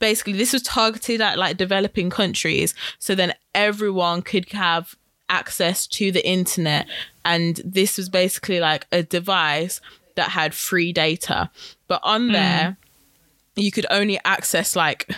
this was targeted at like developing countries, so then everyone could have access to the internet, and this was basically like a device that had free data, but on there you could only access like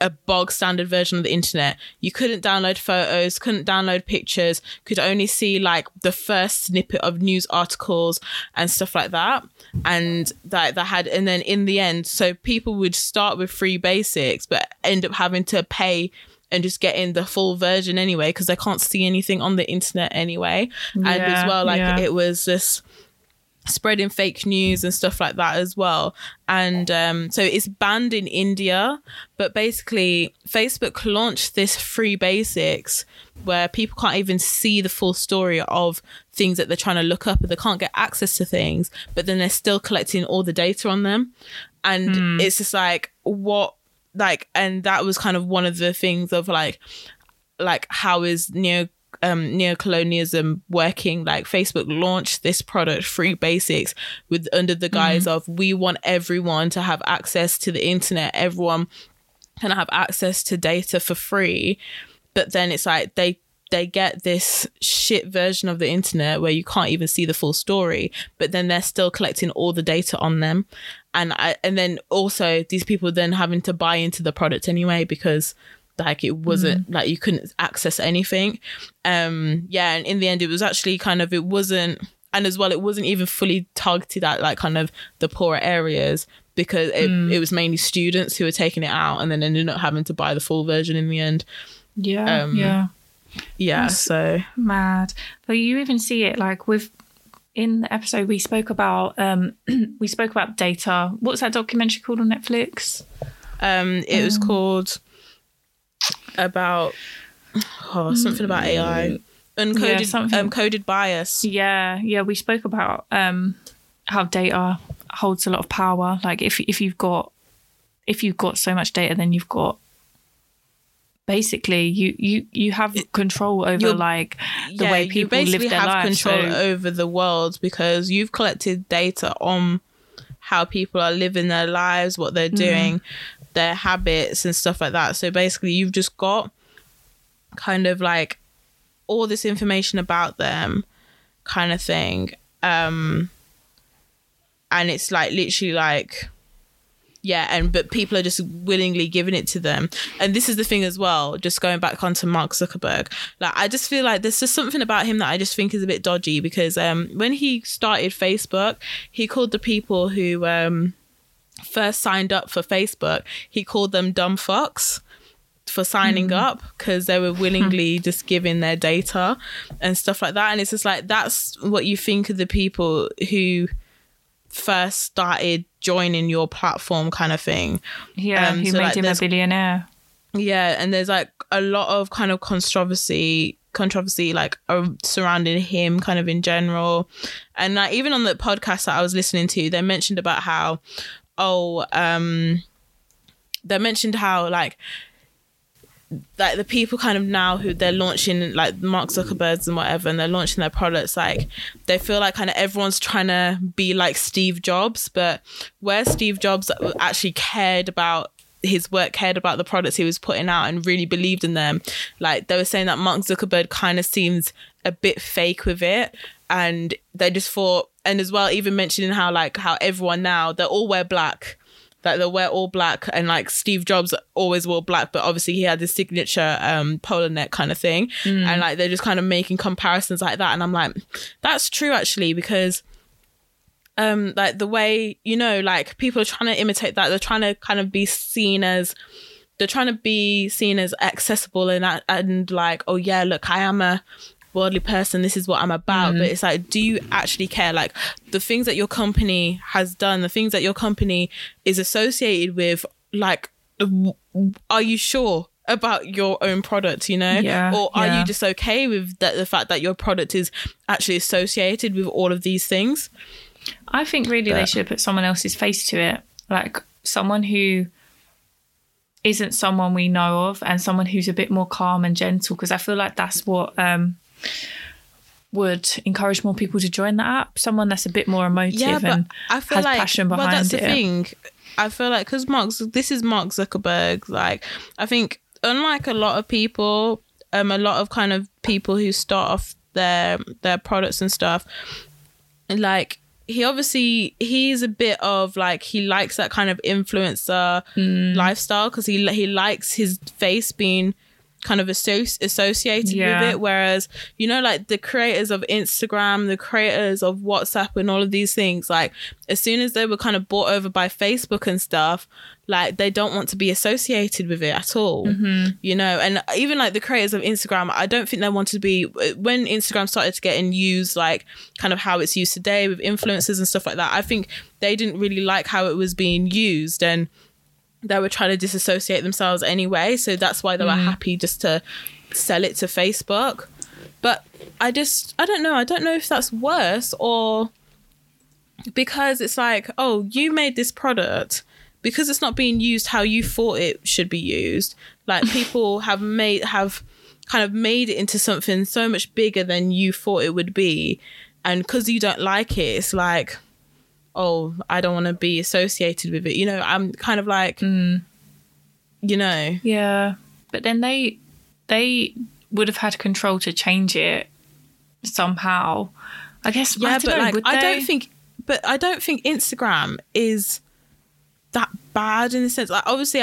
a bog standard version of the internet. You couldn't download photos, couldn't download pictures, could only see like the first snippet of news articles and stuff like that. And that had, and then in the end, so people would start with Free Basics but end up having to pay and just get in the full version anyway, because they can't see anything on the internet anyway. And as well, like it was just spreading fake news and stuff like that as well. And so it's banned in India, but basically Facebook launched this Free Basics where people can't even see the full story of things that they're trying to look up, and they can't get access to things, but then they're still collecting all the data on them. And it's just like, what, like, and that was kind of one of the things of like how is neocolonialism working. Like Facebook launched this product Free Basics with under the guise of, we want everyone to have access to the internet, everyone can have access to data for free, but then it's like they get this shit version of the internet where you can't even see the full story, but then they're still collecting all the data on them. And then also these people then having to buy into the product anyway, because like it wasn't like you couldn't access anything. And in the end, it was actually kind of, it wasn't, and as well, it wasn't even fully targeted at like kind of the poorer areas, because it was mainly students who were taking it out and then ended up having to buy the full version in the end. That's so mad. But you even see it like with, in the episode we spoke about data. What's that documentary called on Netflix? It was called about something about AI, uncoded, coded bias. We spoke about how data holds a lot of power. Like if you've got so much data, then you've got basically you have control over the way people live their lives. You basically have control over the world, because you've collected data on how people are living their lives, what they're doing, their habits and stuff like that. So basically you've just got kind of like all this information about them kind of thing, and it's like literally like but people are just willingly giving it to them. And this is the thing as well, just going back onto Mark Zuckerberg, like I just feel like there's just something about him that I just think is a bit dodgy, because when he started Facebook, he called the people who first signed up for Facebook, he called them dumb fucks for signing up, because they were willingly just giving their data and stuff like that. And it's just like, that's what you think of the people who first started joining your platform kind of thing. Who so made him a billionaire. And there's like a lot of kind of controversy like surrounding him kind of in general. And like even on the podcast that I was listening to, they mentioned about how like the people kind of now who they're launching, like Mark Zuckerberg's and whatever, and they're launching their products, like they feel like kind of everyone's trying to be like Steve Jobs, but where Steve Jobs actually cared about his work, cared about the products he was putting out and really believed in them, like they were saying that Mark Zuckerberg kind of seems a bit fake with it. And they just thought, and as well even mentioning how everyone now, they all wear black, like they wear all black, and like Steve Jobs always wore black, but obviously he had this signature polo neck kind of thing. And like they're just kind of making comparisons like that, and I'm like, that's true actually, because like the way, you know, like people are trying to imitate that, they're trying to kind of be seen as, they're trying to be seen as accessible and like, oh yeah, look, I am a worldly person, this is what I'm about, but it's like, do you actually care? Like, the things that your company has done, the things that your company is associated with, like, are you sure about your own product, you know? Or are you just okay with that, the fact that your product is actually associated with all of these things? I think really they should have put someone else's face to it, like someone who isn't someone we know of and someone who's a bit more calm and gentle, because I feel like that's what would encourage more people to join the app. Someone that's a bit more emotive and I feel has like, passion behind it. Well, that's the thing. I feel like because this is Mark Zuckerberg. Like, I think unlike a lot of people, a lot of kind of people who start off their products and stuff, like, he obviously, he's a bit of like, he likes that kind of influencer lifestyle, because he likes his face being kind of associated with it. Whereas, you know, like the creators of Instagram, the creators of WhatsApp and all of these things, like as soon as they were kind of bought over by Facebook and stuff, like they don't want to be associated with it at all, you know? And even like the creators of Instagram, I don't think they wanted to be, when Instagram started to get in use, like kind of how it's used today with influencers and stuff like that, I think they didn't really like how it was being used, and they were trying to disassociate themselves anyway. So that's why they were happy just to sell it to Facebook. But I don't know. I don't know if that's worse, or because it's like, oh, you made this product, because it's not being used how you thought it should be used. Like, people have kind of made it into something so much bigger than you thought it would be. And because you don't like it, it's like, oh, I don't want to be associated with it. You know, I'm kind of like, you know. Yeah. But then they would have had control to change it somehow, I guess. Yeah, but like, I don't think Instagram is that bad in the sense. Like, obviously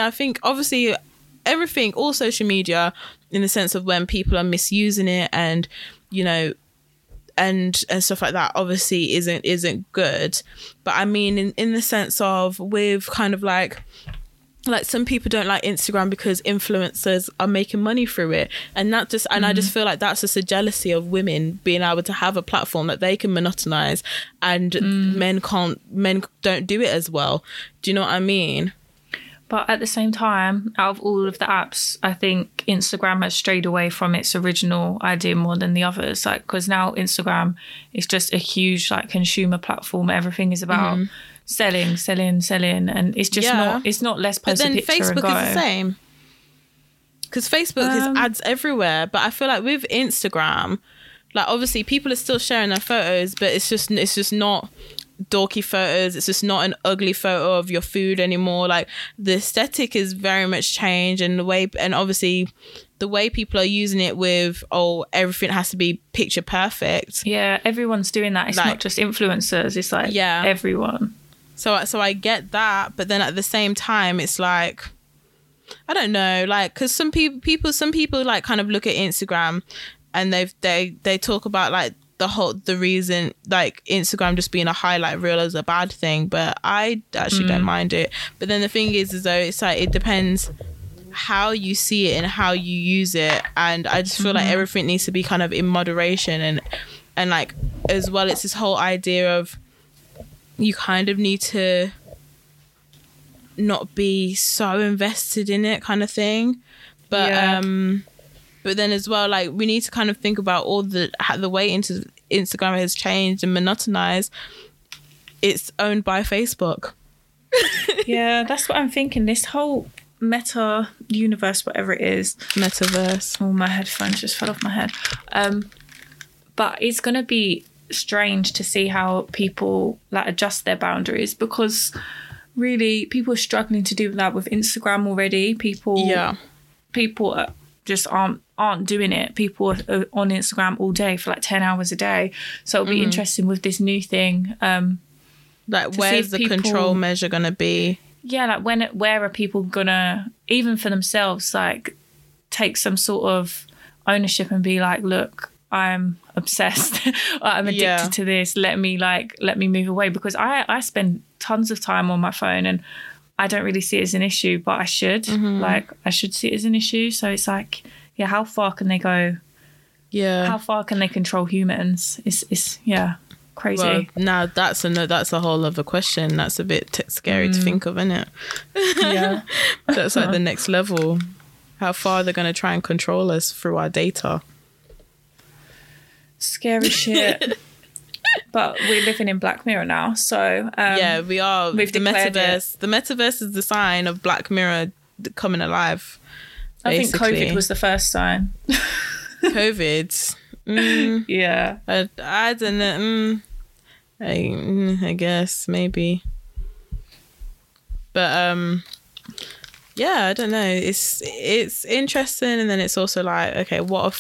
everything, all social media, in the sense of when people are misusing it and, you know, and stuff like that, obviously isn't good. But I mean, in the sense of, with kind of like some people don't like Instagram because influencers are making money through it, and that just, and I just feel like that's just a jealousy of women being able to have a platform that they can monetize, and men don't do it as well. Do you know what I mean? But at the same time, out of all of the apps, I think Instagram has strayed away from its original idea more than the others. Like, because now Instagram is just a huge, like, consumer platform. Everything is about selling, and it's just not. It's not less positive. But then Facebook is the same, because Facebook is ads everywhere. But I feel like with Instagram, like, obviously people are still sharing their photos, but it's just not dorky photos. It's just not an ugly photo of your food anymore. Like, the aesthetic is very much changed, and obviously the way people are using it with, oh, everything has to be picture perfect. Yeah, everyone's doing that. It's like, not just influencers, it's like everyone. So I get that, but then at the same time, it's like, I don't know, like, because some people like kind of look at Instagram and they talk about like the reason, like, Instagram just being a highlight reel is a bad thing, but I actually don't mind it. But then the thing is though, it's like, it depends how you see it and how you use it, and I just feel like everything needs to be kind of in moderation, and like, as well, it's this whole idea of, you kind of need to not be so invested in it, kind of thing. But but then as well, like, we need to kind of think about all the way into Instagram has changed and monotonized. It's owned by Facebook. Yeah, that's what I'm thinking. This whole meta universe, whatever it is. Metaverse. Oh, my headphones just fell off my head. But it's going to be strange to see how people, like, adjust their boundaries, because really people are struggling to do that with Instagram already. People are just aren't doing it. People are on Instagram all day for like 10 hours a day, so it'll be interesting with this new thing, like, where's the control measure gonna be? Yeah, like, where are people gonna, even for themselves, like, take some sort of ownership and be like, look, I'm obsessed, I'm addicted to this, let me move away. Because I spend tons of time on my phone, and I don't really see it as an issue, but I should. I should see it as an issue. So it's like, yeah, how far can they go Yeah. How far can they control humans? It's yeah, crazy. Well, now that's a whole other question. That's a bit scary to think of, isn't it? Yeah. That's like the next level. How far they're going to try and control us through our data. Scary shit. But we're living in Black Mirror now, so yeah, we are. We've declared metaverse. It. The metaverse is the sign of Black Mirror coming alive. Basically. I think COVID was the first sign. COVID. Yeah. I don't know. I guess maybe. But yeah, I don't know. It's interesting, and then it's also like, okay, what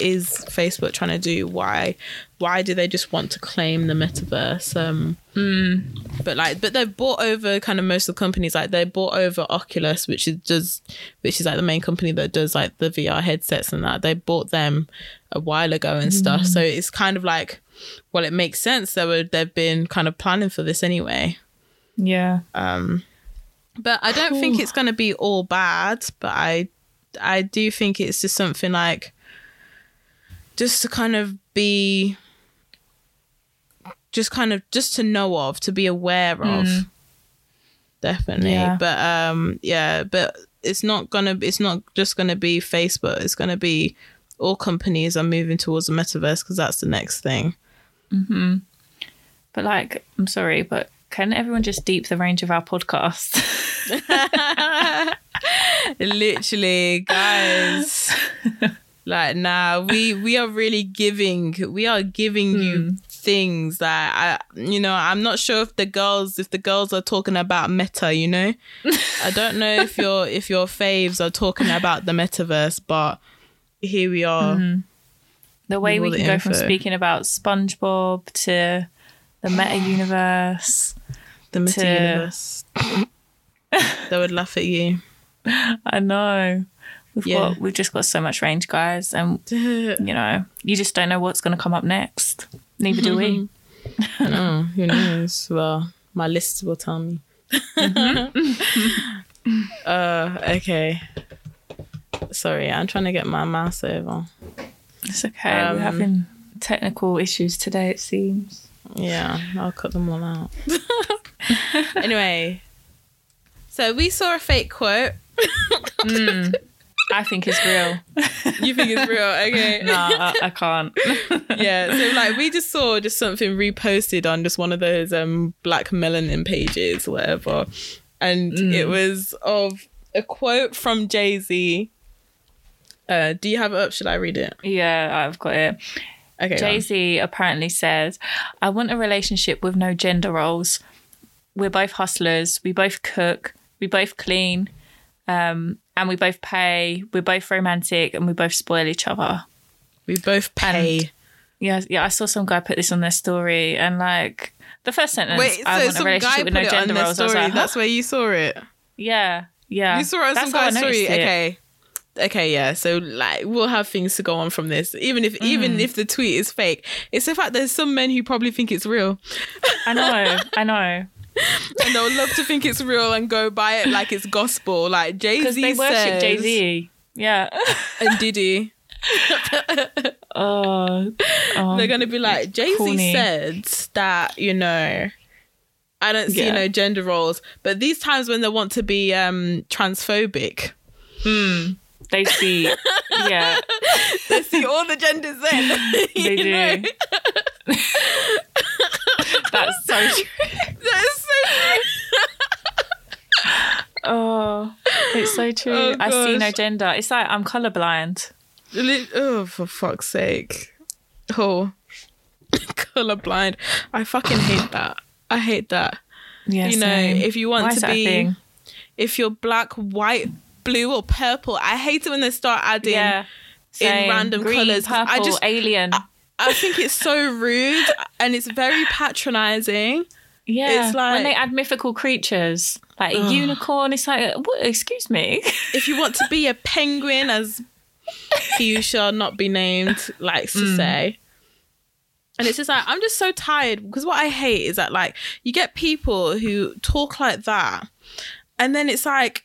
is Facebook trying to do? Why do they just want to claim the metaverse? But they've bought over kind of most of the companies. Like they bought over Oculus, which is like the main company that does like the VR headsets and that. They bought them a while ago and stuff. So it's kind of like, well, it makes sense. They've been kind of planning for this anyway. Yeah. But I don't think it's going to be all bad, but I do think it's just something like just to kind of be just to know of, to be aware of. Definitely. Yeah. But but it's not just going to be Facebook. It's going to be all companies are moving towards the metaverse because that's the next thing. Mm-hmm. But like, I'm sorry, but can everyone just deep the range of our podcast? Literally, guys. Like, nah, we are really giving you things that I'm not sure if the girls are talking about meta, you know. I don't know if your faves are talking about the metaverse, but here we are. The way we can go from speaking about SpongeBob to the meta universe. The meta universe. They would laugh at you. I know. We've just got so much range, guys. And, you just don't know what's going to come up next. Neither do we. I know. Who knows? Well, my lists will tell me. Okay. Sorry, I'm trying to get my mouse over. It's okay. We're having technical issues today, it seems. Yeah, I'll cut them all out. Anyway, so we saw a fake quote. I think it's real. You think it's real? Okay. No, I can't. Yeah, so like we just saw something reposted on just one of those black melanin pages, whatever, and it was of a quote from Jay-Z. Do you have it up? Should I read it? Yeah, I've got it. Okay, Jay-Z apparently says, "I want a relationship with no gender roles. We're both hustlers. We both cook. We both clean. And we both pay. We're both romantic and we both spoil each other. We both pay." And yeah. I saw some guy put this on their story and like the first sentence, I want a relationship with no gender roles. I was like, huh? That's where you saw it. Yeah. You saw it on some guy's story. Okay, yeah, so like we'll have things to go on from this. Even if the tweet is fake, it's the fact there's some men who probably think it's real. I know. And they'll love to think it's real and go by it like it's gospel. Like Jay-Z says. Because they worship Jay-Z. Yeah. And Diddy. They're going to be like, Jay-Z said that, I don't see no gender roles. But these times when they want to be transphobic. They see, they see all the genders then. They do. That's so true. That is so true. Oh, it's so true. Oh, I see no gender. It's like I'm colorblind. Oh, for fuck's sake. Oh, colorblind. I fucking hate that. I hate that. Yeah, same. If you want to be, if you're black, white, blue or purple. I hate it when they start adding in random colours. Purple, alien. I think it's so rude and it's very patronising. Yeah, it's like when they add mythical creatures, like a unicorn. It's like, what? Excuse me. If you want to be a penguin, as he who shall not be named likes to say. And it's just like, I'm just so tired because what I hate is that like you get people who talk like that and then it's like,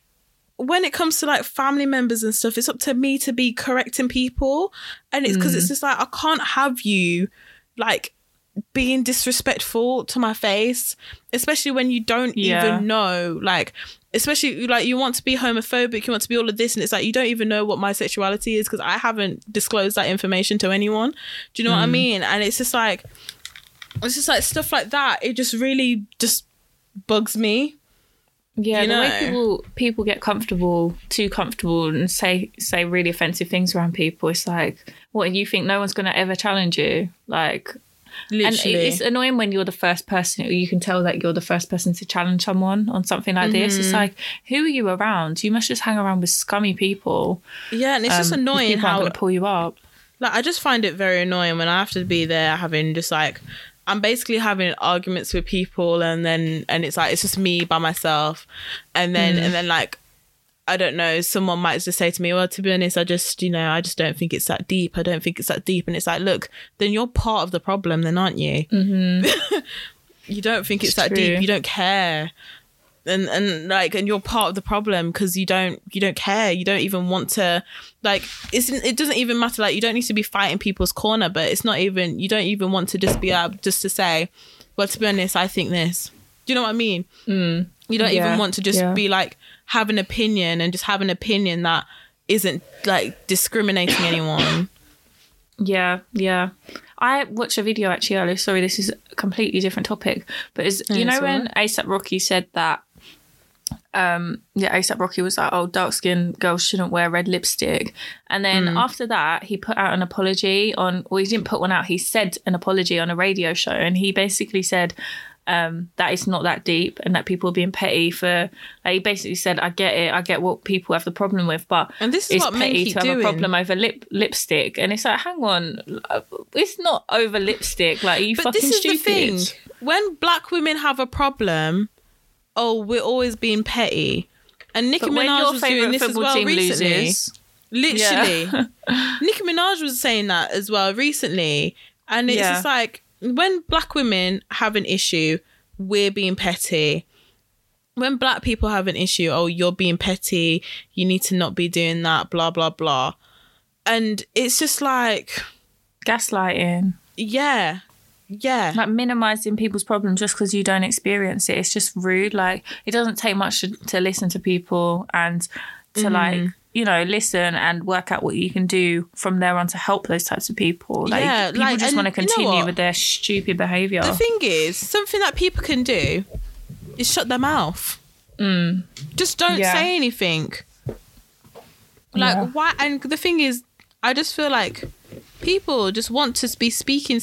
when it comes to like family members and stuff, it's up to me to be correcting people. And it's because it's just like, I can't have you like being disrespectful to my face, especially when you don't even know, like, especially like you want to be homophobic, you want to be all of this, and it's like you don't even know what my sexuality is because I haven't disclosed that information to anyone. Do you know what I mean? And it's just like stuff like that, it just really just bugs me. Yeah, you know? Way people get too comfortable and say really offensive things around people. It's like, what, and you think no one's gonna ever challenge you? Like, literally. And it's annoying when you're the first person, or you can tell that you're the first person to challenge someone on something like this. It's like, who are you around? You must just hang around with scummy people. Yeah, and it's just annoying people aren't going to pull you up. Like, I just find it very annoying when I have to be there having just like, I'm basically having arguments with people, and it's like, it's just me by myself, and then like, I don't know, someone might just say to me, well, to be honest, I just don't think it's that deep. I don't think it's that deep. And it's like, look, then you're part of the problem then, aren't you? Mm-hmm. You don't think it's that deep. You don't care. And you're part of the problem because you don't care. You don't even want to, like, it doesn't even matter. Like, you don't need to be fighting people's corner, but it's not even, you don't even want to just be up just to say, well, to be honest, I think this. Do you know what I mean? Mm. You don't even want to just be like, have an opinion and just have an opinion that isn't like discriminating anyone. Yeah. I watched a video actually earlier. Sorry, this is a completely different topic. But you know when A$AP Rocky said that, A$AP Rocky was like, oh, dark-skinned girls shouldn't wear red lipstick. And then after that, he put out an apology he didn't put one out, he said an apology on a radio show. And he basically said, that it's not that deep and that people are being petty for, like, he basically said, I get it, I get what people have the problem with, but and this is it's what petty to have a problem over lipstick. And it's like, hang on, it's not over lipstick, like, are you fucking stupid? But this is the thing, when black women have a problem, oh, we're always being petty. And Nicki Minaj was doing this as well recently. Literally. Nicki Minaj was saying that as well recently. And it's just like, when black women have an issue, we're being petty. When black people have an issue, oh, you're being petty, you need to not be doing that, blah, blah, blah. And it's just like... gaslighting. Yeah. Yeah. Like, minimising people's problems just because you don't experience it. It's just rude. Like, it doesn't take much to listen to people and to, like... you know, listen and work out what you can do from there on to help those types of people. Like, people just want to continue with their stupid behaviour. The thing is, something that people can do is shut their mouth. Just don't say anything. Like, why? And the thing is, I just feel like people just want to be speaking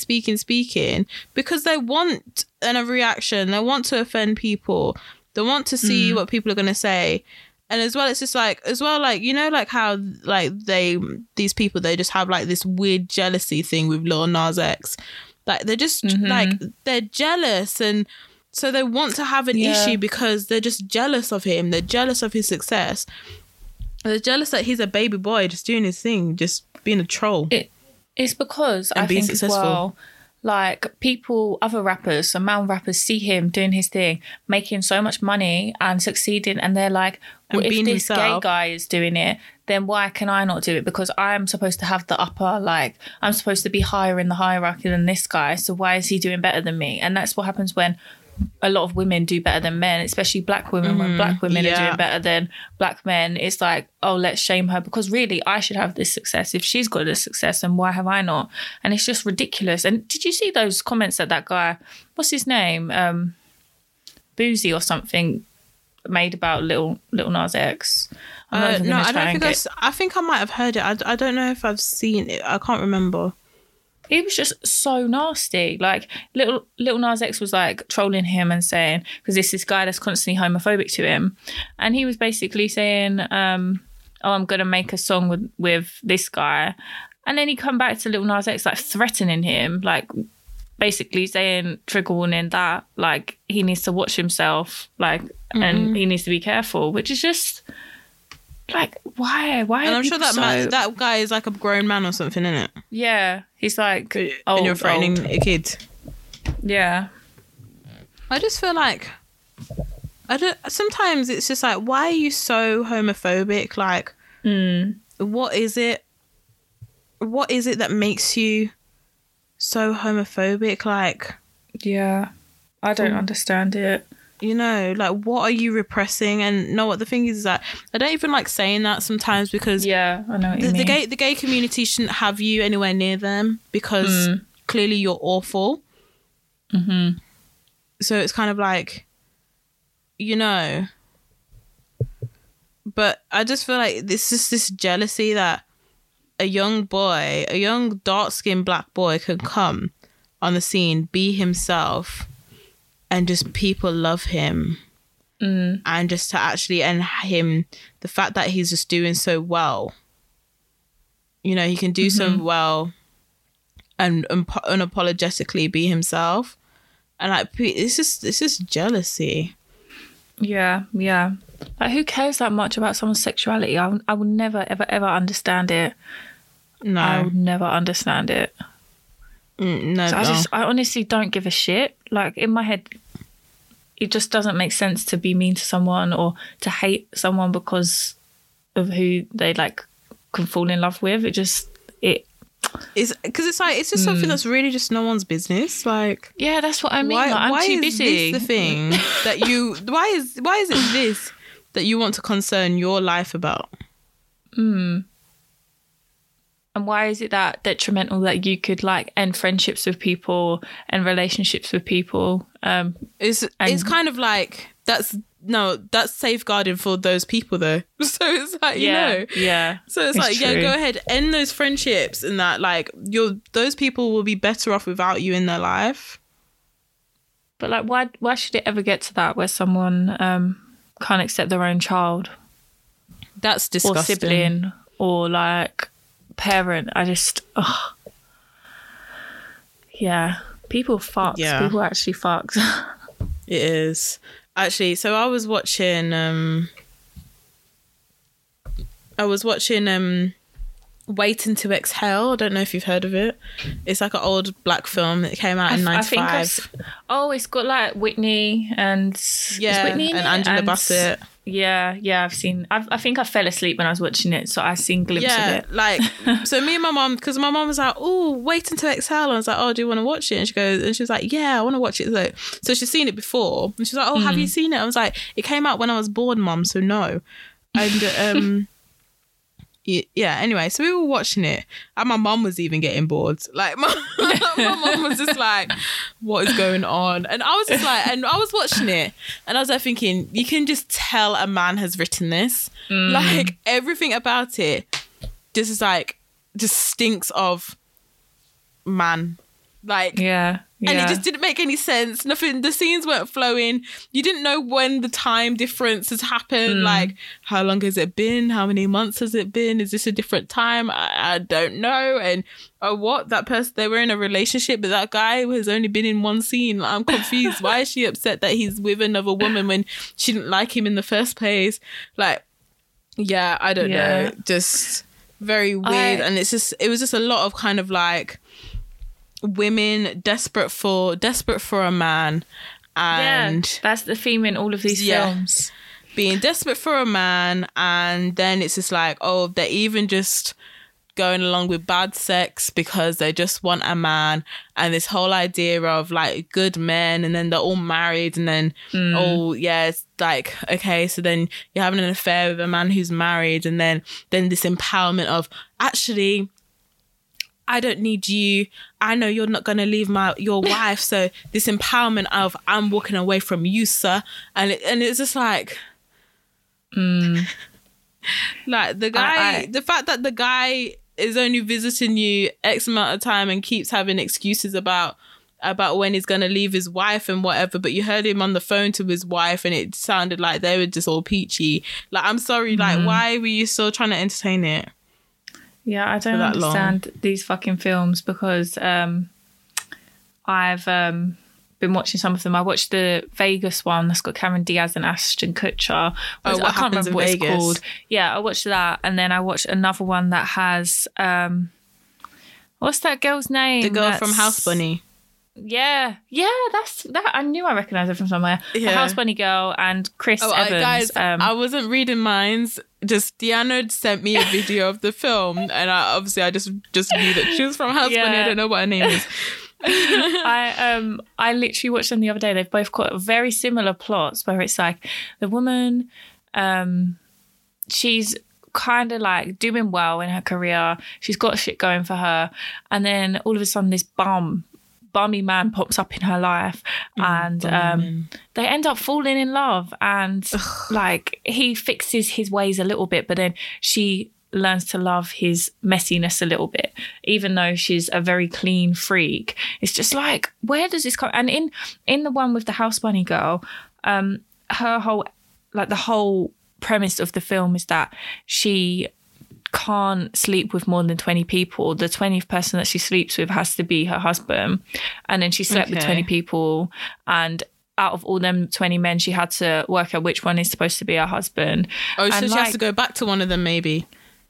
because they want a reaction. They want to offend people. They want to see what people are going to say. And as well, it's just like, as well, like, you know, like how, like, these people just have like this weird jealousy thing with Lil Nas X. Like, they're just like, they're jealous. And so they want to have an issue because they're just jealous of him. They're jealous of his success. They're jealous that he's a baby boy just doing his thing, just being a troll. It's because I think successful. As well, like, people, other rappers, some male rappers see him doing his thing, making so much money and succeeding, and they're like, well, if this gay guy is doing it, then why can I not do it? Because I'm supposed to have the upper, like, I'm supposed to be higher in the hierarchy than this guy, so why is he doing better than me? And that's what happens when a lot of women do better than men, especially black women. When black women are doing better than black men, it's like, oh, let's shame her, because really I should have this success. If she's got this success, then why have I not? And it's just ridiculous. And did you see those comments that guy, what's his name, Boozy or something, made about Lil Nas X? No, I don't think I think I might have heard it. I don't know if I've seen it. I can't remember. It was just so nasty. Like, Lil Nas X was like trolling him and saying, because it's this guy that's constantly homophobic to him, and he was basically saying, "Oh, I'm gonna make a song with this guy," and then he come back to Lil Nas X like threatening him, like basically saying, trigger warning, that like he needs to watch himself, like, and he needs to be careful, which is just like, why? And I'm sure that guy is like a grown man or something, isn't it? Yeah, he's like old, and you're threatening a kid. Yeah, I just feel like I don't, sometimes it's just like, why are you so homophobic? Like, what is it? What is it that makes you so homophobic? Like, yeah, I don't understand it. You know, like, what are you repressing? And no, what the thing is that I don't even like saying that sometimes because I know what you mean. The gay community shouldn't have you anywhere near them because clearly you're awful. Mm-hmm. So it's kind of like, you know, but I just feel like this is this jealousy that a young dark-skinned black boy can come on the scene, be himself, and just people love him. And just to actually end him, the fact that he's just doing so well. You know, he can do so well and unapologetically be himself. And like, it's just jealousy. Yeah. Like, who cares that much about someone's sexuality? I will never, ever, ever understand it. No. I will never understand it. No. So I honestly don't give a shit. Like, in my head, it just doesn't make sense to be mean to someone or to hate someone because of who they like can fall in love with. It's because it's like, it's just something that's really just no one's business. Like, yeah, that's what I mean. Why, like, I'm why too busy. Why is this the thing that you? Why is it this that you want to concern your life about? And why is it that detrimental that you could like end friendships with people and relationships with people? It's kind of like that's safeguarded for those people though. So it's like, So it's like, true. Yeah, go ahead, end those friendships and that, like, those people will be better off without you in their life. But like, why should it ever get to that where someone can't accept their own child? That's disgusting. Or sibling or like parent. I just people fucks. Yeah. People actually fucks. It is actually. So I was watching Waiting to Exhale. I don't know if you've heard of it. It's like an old black film that came out in 95. It's got like Whitney and Whitney and Angela Bassett. Yeah, I've seen... I think I fell asleep when I was watching it, so I seen glimpses of it. So me and my mum... Because my mum was like, oh, Waiting to Exhale. And I was like, oh, do you want to watch it? And she was like, yeah, I want to watch it. So she's seen it before. And she's like, oh, have you seen it? I was like, it came out when I was born, mum, so no. And, yeah, anyway, so we were watching it. And my mum was even getting bored. Like, my mum was just like, what is going on? And I was just like, and I was watching it. And I was like thinking, you can just tell a man has written this. Like, everything about it just is like, just stinks of man. Like, yeah. And it just didn't make any sense. Nothing, the scenes weren't flowing. You didn't know when the time difference has happened. Like, how long has it been? How many months has it been? Is this a different time? I don't know. And what? That person, they were in a relationship, but that guy has only been in one scene. Like, I'm confused. Why is she upset that he's with another woman when she didn't like him in the first place? Like, yeah, I don't know. Just very weird. And it was just a lot of kind of like, women desperate for a man, and that's the theme in all of these films, being desperate for a man, and then it's just like, oh, they're even just going along with bad sex because they just want a man, and this whole idea of like good men, and then they're all married, and then it's like, okay, so then you're having an affair with a man who's married, and then this empowerment of, actually, I don't need you. I know you're not going to leave your wife. So this empowerment of, I'm walking away from you, sir. And it's just like... Like, the guy... the fact that the guy is only visiting you X amount of time and keeps having excuses about when he's going to leave his wife and whatever, but you heard him on the phone to his wife and it sounded like they were just all peachy. Like, I'm sorry. Like, why were you still trying to entertain it? Yeah, I don't understand these fucking films because I've been watching some of them. I watched the Vegas one that's got Cameron Diaz and Ashton Kutcher. I can't remember what it's called. Yeah, I watched that, and then I watched another one that has what's that girl's name? The girl from House Bunny. Yeah, that's that. I knew I recognised it from somewhere. Yeah. The House Bunny girl and Chris Evans. Guys, I wasn't reading minds. Just Deanna sent me a video of the film, and I just knew that she was from House Bunny. I don't know what her name is. I literally watched them the other day. They've both got very similar plots where it's like the woman, she's kind of like doing well in her career. She's got shit going for her, and then all of a sudden, this bummy man pops up in her life, and they end up falling in love, and like he fixes his ways a little bit, but then she learns to love his messiness a little bit, even though she's a very clean freak. It's just like, where does this come? And in the one with the House Bunny girl, her whole, like, the whole premise of the film is that she can't sleep with more than 20 people. The 20th person that she sleeps with has to be her husband, and then she slept with 20 people, and out of all them 20 men, she had to work out which one is supposed to be her husband. So she has to go back to one of them, maybe.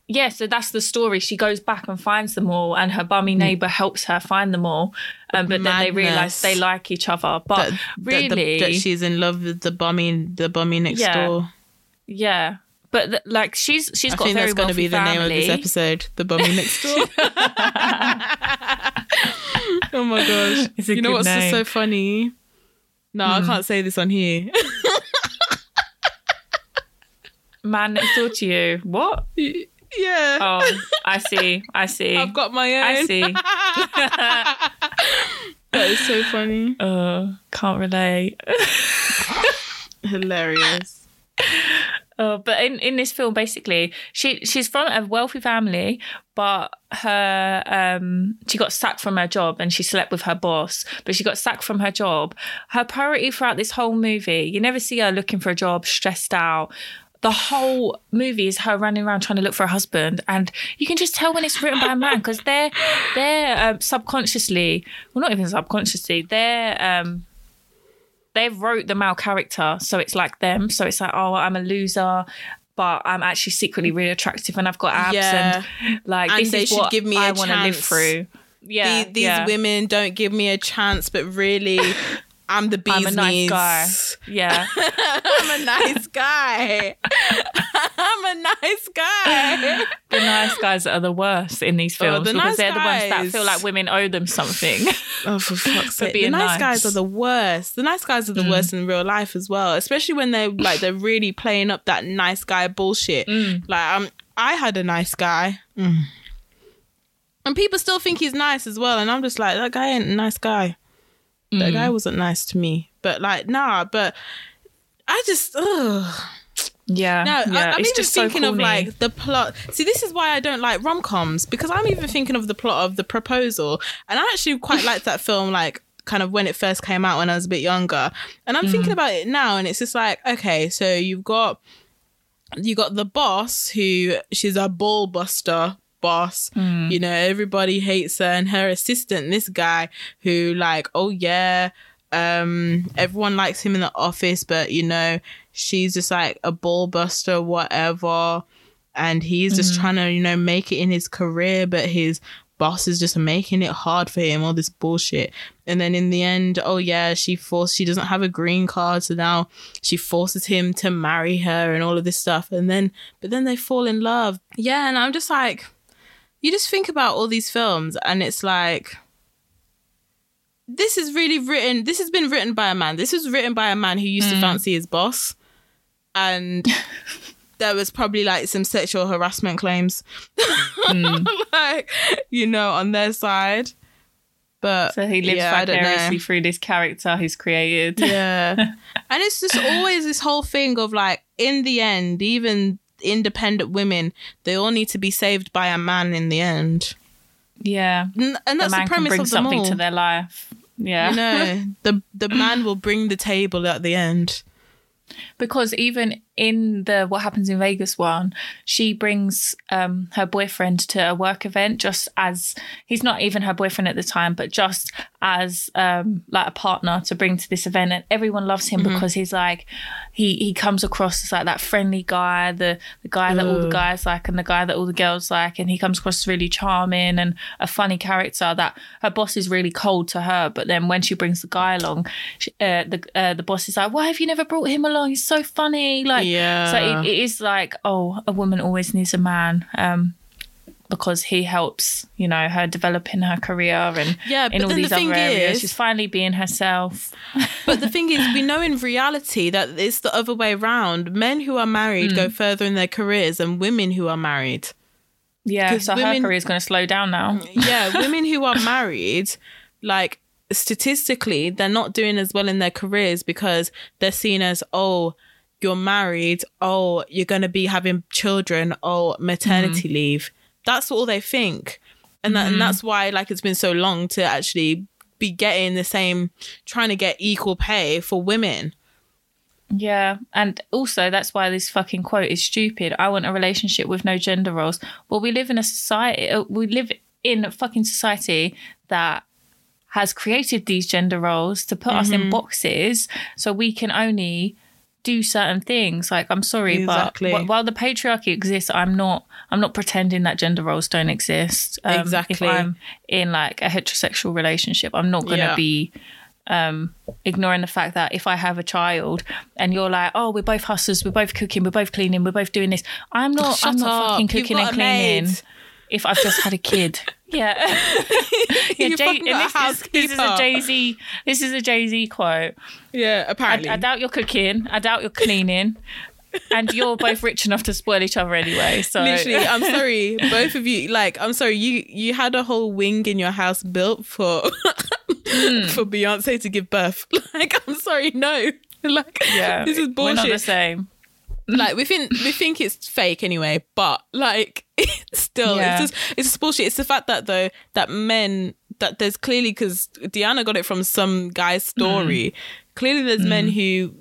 Yeah, so that's the story. She goes back and finds them all, and her bummy neighbour helps her find them all. But Madness. Then they realise they like each other. But that she's in love with the bummy next door. Yeah. But she's got a very wealthy family. I think that's going to be the name of this episode, The Bummy Next Door. Oh my gosh. You know what's just so funny? No, I can't say this on here. Man next door to you. What? Yeah. Oh, I see. I've got my own. I see. That is so funny. Oh, can't relate. Hilarious. Oh, but in this film, basically, she's from a wealthy family, but her she got sacked from her job, and she slept with her boss, but she got sacked from her job. Her priority throughout this whole movie, you never see her looking for a job, stressed out. The whole movie is her running around trying to look for a husband, and you can just tell when it's written by a man, because they're subconsciously, well, not even subconsciously, they wrote the male character, so it's like them. So it's like, oh, I'm a loser, but I'm actually secretly really attractive, and I've got abs, and like, and this they is should what give me I want to live through. Yeah, these women don't give me a chance, but really, I'm the bee's knees. I'm a nice guy. Yeah, I'm a nice guy. I'm a nice guy. The nice guys are the worst in these films, because they're the ones that feel like women owe them something. Oh, for fuck's sake! The nice guys are the worst. The nice guys are the worst in real life as well, especially when they're really playing up that nice guy bullshit. Like, I had a nice guy, and people still think he's nice as well, and I'm just like, that guy ain't a nice guy. That guy wasn't nice to me, but like, nah. But I just, yeah. No, yeah. I'm even thinking of like the plot. See, this is why I don't like rom-coms, because I'm even thinking of the plot of The Proposal, and I actually quite liked that film, like kind of when it first came out when I was a bit younger, and I'm thinking about it now, and it's just like, okay, so you got the boss, who she's a ball buster boss, you know, everybody hates her, and her assistant, this guy who, like, everyone likes him in the office, but you know, she's just like a ball buster, whatever, and he's just trying to, you know, make it in his career, but his boss is just making it hard for him, all this bullshit. And then in the end, she doesn't have a green card, so now she forces him to marry her and all of this stuff, but then they fall in love. Yeah, and I'm just like, you just think about all these films, and it's like, this has been written by a man. This was written by a man who used to fancy his boss, and there was probably like some sexual harassment claims like, you know, on their side. But so he lives vicariously through this character he's created. Yeah. And it's just always this whole thing of like, in the end, even independent women, they all need to be saved by a man in the end. Yeah. And that's the premise of them all. Something to their life. Yeah. You know, the man will bring the table at the end. Because even in the What Happens in Vegas one, she brings her boyfriend to a work event, just as he's not even her boyfriend at the time, but just as like a partner to bring to this event. And everyone loves him, mm-hmm. because he's like, he comes across as like that friendly guy, the guy that all the guys like and the guy that all the girls like, and he comes across as really charming and a funny character that her boss is really cold to her. But then when she brings the guy along, the boss is like, why have you never brought him along? He's so funny. Like, yeah. So it is like, oh, a woman always needs a man, because he helps, you know, her develop in her career and in all these other areas. She's finally being herself. But the thing is, we know in reality that it's the other way around. Men who are married go further in their careers than women who are married. Yeah, so her career is going to slow down now. Yeah, women who are married, like, statistically, they're not doing as well in their careers because they're seen as, oh, you're married, oh, you're going to be having children, oh, maternity leave. That's all they think. And that's why, like, it's been so long to actually be getting the same, trying to get equal pay for women. Yeah. And also, that's why this fucking quote is stupid. I want a relationship with no gender roles. Well, we live in a society, that has created these gender roles to put us in boxes so we can only do certain things. Like, I'm sorry, but while the patriarchy exists, I'm not pretending that gender roles don't exist. If I'm in like a heterosexual relationship, I'm not going to be ignoring the fact that if I have a child and you're like, oh, we're both hustlers, we're both cooking, we're both cleaning, we're both doing this. I'm not fucking cooking and cleaning if I've just had a kid. Yeah. This is a Jay-Z quote. Yeah, apparently. I doubt you're cooking. I doubt you're cleaning. And you're both rich enough to spoil each other anyway. So literally, I'm sorry, both of you, like, I'm sorry, you had a whole wing in your house built for Beyonce to give birth. Like, I'm sorry, no. Like, this is bullshit. We're not the same. Like, we think it's fake anyway, but like, it's still, it's just bullshit. It's the fact that though, that men, that there's clearly, because Deanna got it from some guy's story, clearly there's men who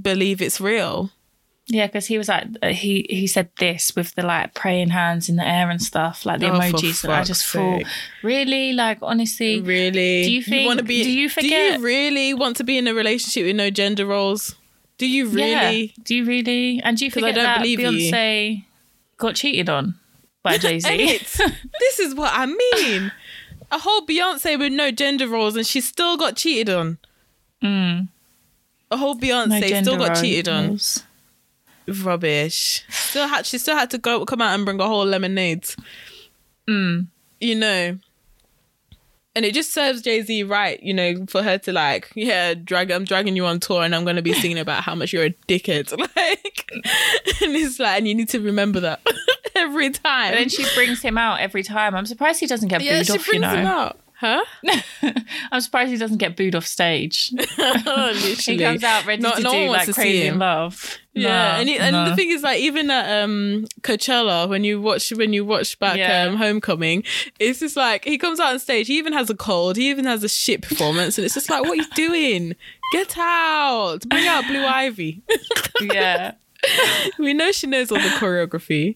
believe it's real. Yeah, because he was like, he said this with the like praying hands in the air and stuff, like the emojis. And I just thought, really? Like, honestly? Really? Do you think, do you really want to be in a relationship with no gender roles? Do you really? Yeah. Do you really? And do you forget that Beyonce got cheated on by Jay-Z? This is what I mean. A whole Beyonce with no gender roles and she still got cheated on. Mm. A whole Beyonce still got cheated on. Rubbish. She still had to come out and bring a whole lemonade. Mm. You know. And it just serves Jay-Z right, you know, for her to like, I'm dragging you on tour and I'm going to be singing about how much you're a dickhead. Like, and it's like, and you need to remember that every time. And then she brings him out every time. I'm surprised he doesn't get booed off, you know. Yeah, she brings him out. Huh? I'm surprised he doesn't get booed off stage. Oh, literally. He comes out ready to do like Crazy in Love. Yeah, and the thing is, like, even at Coachella, when you watch back Homecoming, it's just like he comes out on stage. He even has a cold. He even has a shit performance, and it's just like, what are you doing? Get out! Bring out Blue Ivy. Yeah, we know she knows all the choreography.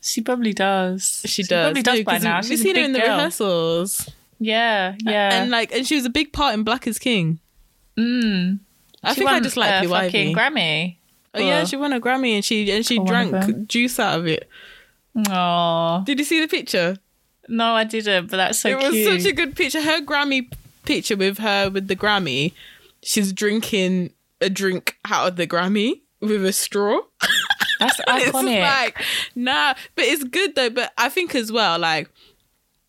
She probably does. She probably does by now. We've seen her in the rehearsals. Yeah, yeah. And like, and she was a big part in Black is King. Mm. I think I just like Blue Ivy. Grammy. Oh yeah, she won a Grammy and she drank juice out of it. Oh, did you see the picture? No, I didn't. But that's so cute. It was such a good picture. Her Grammy picture with the Grammy. She's drinking a drink out of the Grammy with a straw. That's iconic. Like, nah, but it's good though. But I think as well, like,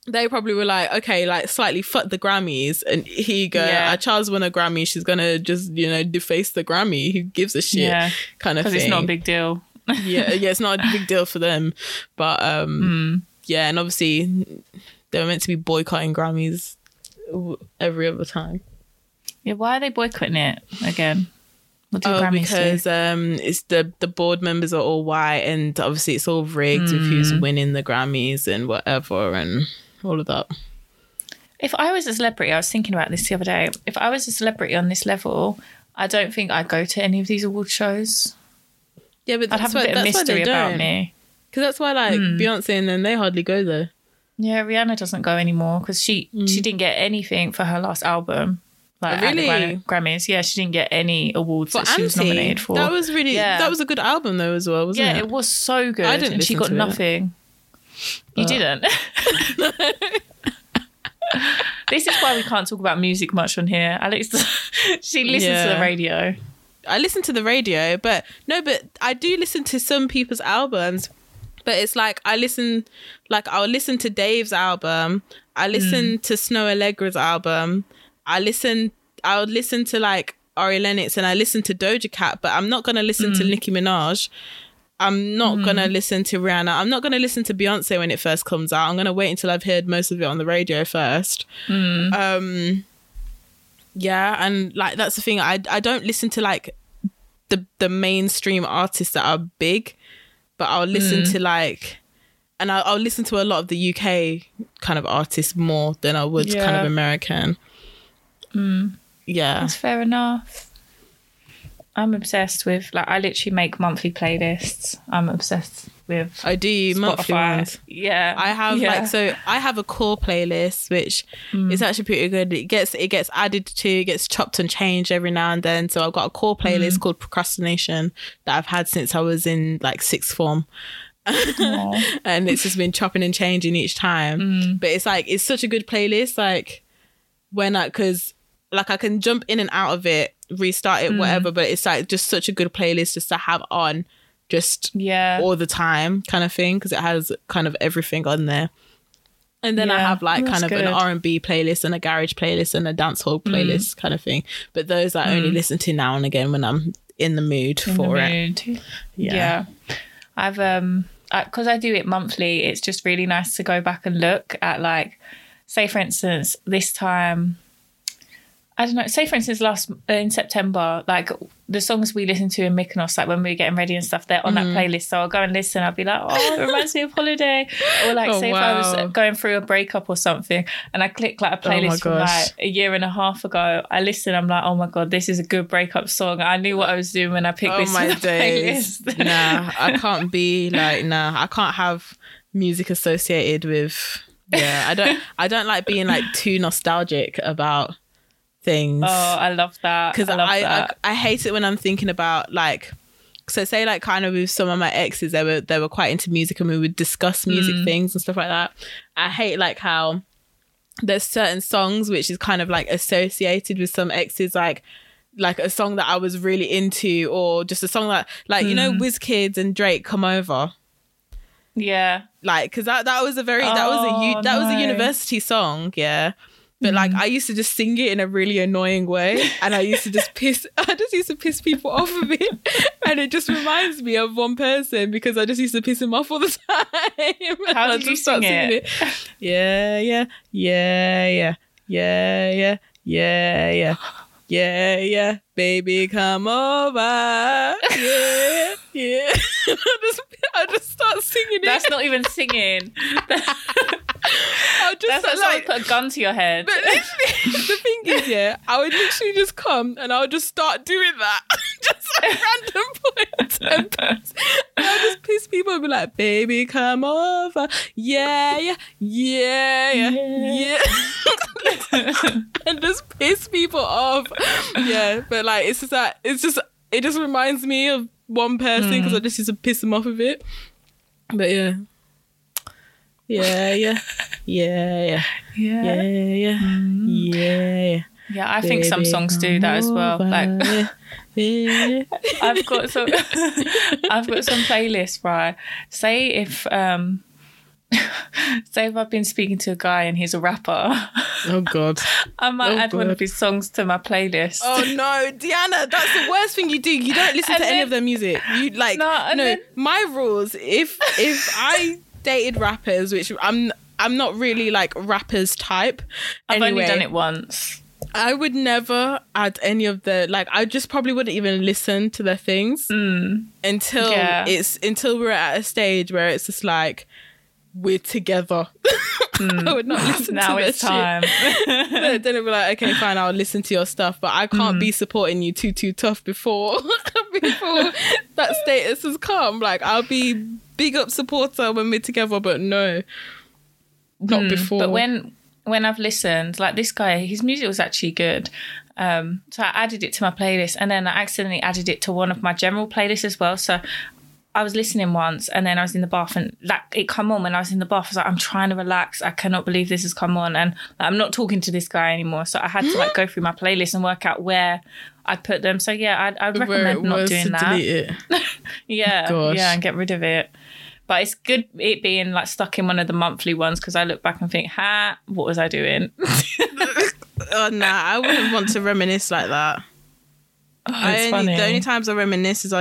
they probably were like, okay, like, slightly fuck the Grammys. And here you go. Our child's won a Grammy. She's going to just, you know, deface the Grammy. Who gives a shit kind of thing. Because it's not a big deal. Yeah, it's not a big deal for them. But, yeah, and obviously they were meant to be boycotting Grammys every other time. Yeah, why are they boycotting it again? What do Grammys because do? It's the board members are all white and obviously it's all rigged with who's winning the Grammys and whatever and... all of that. If I was a celebrity, I was thinking about this the other day. If I was a celebrity on this level, I don't think I'd go to any of these award shows. Yeah, but that's I'd have a bit of mystery about me. Because that's why, like, Beyonce and them, they hardly go there. Yeah, Rihanna doesn't go anymore because she didn't get anything for her last album. Like, really? At the Grammys. Yeah, she didn't get any awards for that she was nominated for. That was really... Yeah. That was a good album, though, as well, wasn't it? Yeah, it was so good. I didn't and she got nothing. But... You didn't? No. This is why we can't talk about music much on here. Alex, she listens to the radio. I listen to the radio, but... No, but I do listen to some people's albums, but it's like I listen... Like, I'll listen to Dave's album. I listen to Snow Allegra's album. I would listen to like Ari Lennox and I listen to Doja Cat, but I'm not going to listen to Nicki Minaj. I'm not going to listen to Rihanna. I'm not going to listen to Beyonce when it first comes out. I'm going to wait until I've heard most of it on the radio first. Yeah. And like, that's the thing. I don't listen to like the mainstream artists that are big, but I'll listen to like, and I'll listen to a lot of the UK kind of artists more than I would kind of American. Yeah, that's fair enough. I'm obsessed with like I literally make monthly playlists. I'm obsessed with I do Spotify. Monthly ones. Yeah, I have like so I have a core playlist which is actually pretty good. It gets added to, it gets chopped and changed every now and then. So I've got a core playlist called Procrastination that I've had since I was in like sixth form. And it's just been chopping and changing each time. But it's like it's such a good playlist. Like when I because. Like I can jump in and out of it, restart it, whatever, but it's like just such a good playlist just to have on just all the time kind of thing because it has kind of everything on there. And then I have like kind of an R&B playlist and a garage playlist and a dancehall playlist kind of thing. But those I only listen to now and again when I'm in the mood for it. Yeah. I've, because I do it monthly, it's just really nice to go back and look at like, say for instance, this time... I don't know, say for instance in September, like the songs we listen to in Mykonos, like when we were getting ready and stuff, they're on that playlist. So I'll go and listen. I'll be like, oh, it reminds me of holiday. Or like if I was going through a breakup or something and I click like a playlist from like a year and a half ago, I listen, I'm like, oh my God, this is a good breakup song. I knew what I was doing when I picked this playlist. Nah, I can't be like, I can't have music associated with, I don't like being like too nostalgic about things. Oh, I love that. Because I hate it when I'm thinking about like, so say like kind of with some of my exes, they were quite into music and we would discuss music things and stuff like that. I hate like how there's certain songs which is kind of like associated with some exes, like a song that I was really into or just a song that like, you know, WizKid and Drake Come Over. Yeah. Like, because that was a university song. Yeah. But like I used to just sing it in a really annoying way and I used to just piss people off a bit. And it just reminds me of one person because I just used to piss him off all the time. How did you sing it? Yeah, yeah, yeah, yeah, yeah, yeah, yeah, yeah. Yeah, yeah, baby, come over. Yeah, yeah. I'll just start singing it. That's not even singing. That's like put a gun to your head. But literally, the thing is, I would literally just come and I would just start doing that. Just at random points. And I would just piss people and be like, baby, come over. Yeah, yeah, yeah, yeah, yeah. And just piss people off. Yeah, but like it's just that it just reminds me of one person because I just used to piss them off with it. But yeah, yeah, yeah, yeah, yeah, yeah, yeah, yeah. Yeah, I think some songs do that as well. Like, I've got some playlists, right? Say if I've been speaking to a guy and he's a rapper. Oh God. I might add one of his songs to my playlist. Oh no, Deanna, that's the worst thing you do. You don't listen to any of their music. You like my rules, if I dated rappers, which I'm not really like rappers type. I've only done it once. I would never add any of the like. I just probably wouldn't even listen to their things until we're at a stage where it's just like we're together. I would not listen to their shit. Now it's time. Then it'll be like, okay, fine, I'll listen to your stuff, but I can't be supporting you too tough before people that status has come. Like, I'll be big up supporter when we're together, but no, not before. But when I've listened, like this guy, his music was actually good. So I added it to my playlist, and then I accidentally added it to one of my general playlists as well. So I was listening once, and then I was in the bath, and like it come on when I was in the bath. I was like, I'm trying to relax. I cannot believe this has come on, and like, I'm not talking to this guy anymore. So I had to like go through my playlist and work out where I put them. So yeah, I'd recommend not doing that. Delete it. Yeah, and get rid of it. But it's good it being like stuck in one of the monthly ones, because I look back and think, what was I doing? Oh, nah, I wouldn't want to reminisce like that. Oh, the only times I reminisce is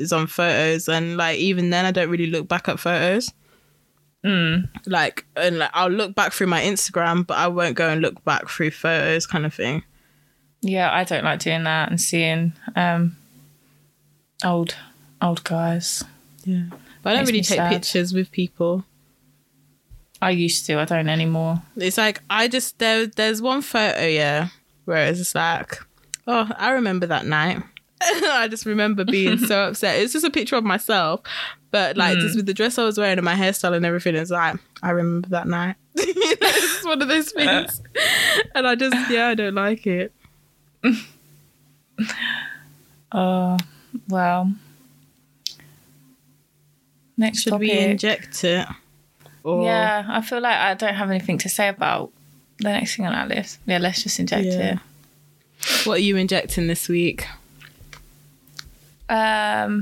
on photos, and like even then I don't really look back at photos. Like I'll look back through my Instagram, but I won't go and look back through photos, kind of thing. Yeah, I don't like doing that and seeing old guys. Yeah. But I don't really take pictures with people. I used to. I don't anymore. It's like, I just, there's one photo, yeah, where it's just like, oh, I remember that night. I just remember being so upset. It's just a picture of myself, but like just with the dress I was wearing and my hairstyle and everything, it's like, I remember that night. It's just one of those things. And I just, I don't like it. Oh, well. Next should topic. We inject it? Or... Yeah, I feel like I don't have anything to say about the next thing on our list. Yeah, let's just inject it. What are you injecting this week? So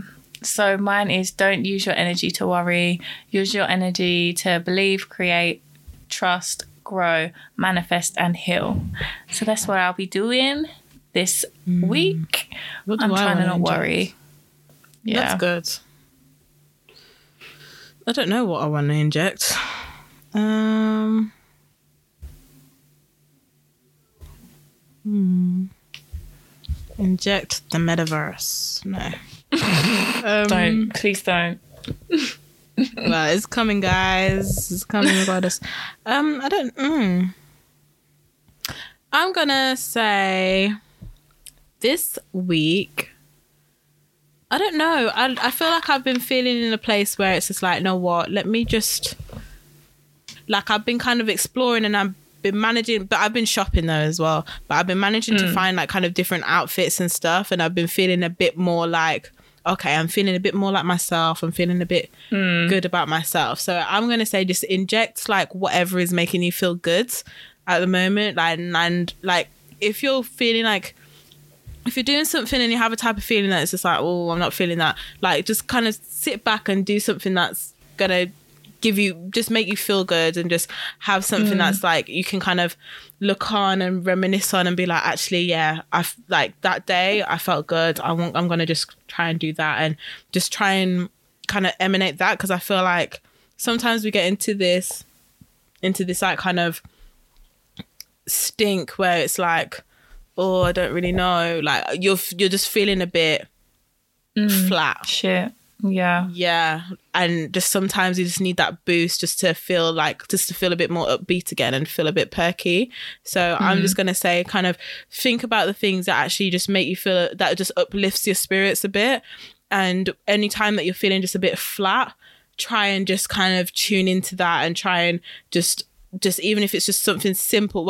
mine is, don't use your energy to worry. Use your energy to believe, create, trust, grow, manifest and heal. So that's what I'll be doing this week. I'm trying to not worry. Yeah. That's good. I don't know what I want to inject. Inject the metaverse. No. Don't. Please don't. Well, it's coming, guys. It's coming about us. I don't... I'm going to say this week... I don't know. I feel like I've been feeling in a place where it's just like, you know what? Let me just... Like, I've been kind of exploring and I've been managing... But I've been shopping, though, as well. But I've been managing to find, like, kind of different outfits and stuff. And I've been feeling a bit more like... Okay, I'm feeling a bit more like myself. I'm feeling a bit good about myself. So I'm going to say just inject, like, whatever is making you feel good at the moment. And like, if you're feeling like... If you're doing something and you have a type of feeling that it's just like, oh, I'm not feeling that, like, just kind of sit back and do something that's going to give you, just make you feel good, and just have something that's like you can kind of look on and reminisce on and be like, actually, yeah, I've like that day I felt good. I'm going to just try and do that and just try and kind of emanate that, because I feel like sometimes we get into this like kind of stink where it's like, oh, I don't really know. Like, you're just feeling a bit flat. Shit. Yeah. Yeah. And just sometimes you just need that boost just to feel a bit more upbeat again and feel a bit perky. So I'm just going to say, kind of think about the things that actually just make you feel, that just uplifts your spirits a bit. And any time that you're feeling just a bit flat, try and just kind of tune into that and try and just even if it's just something simple,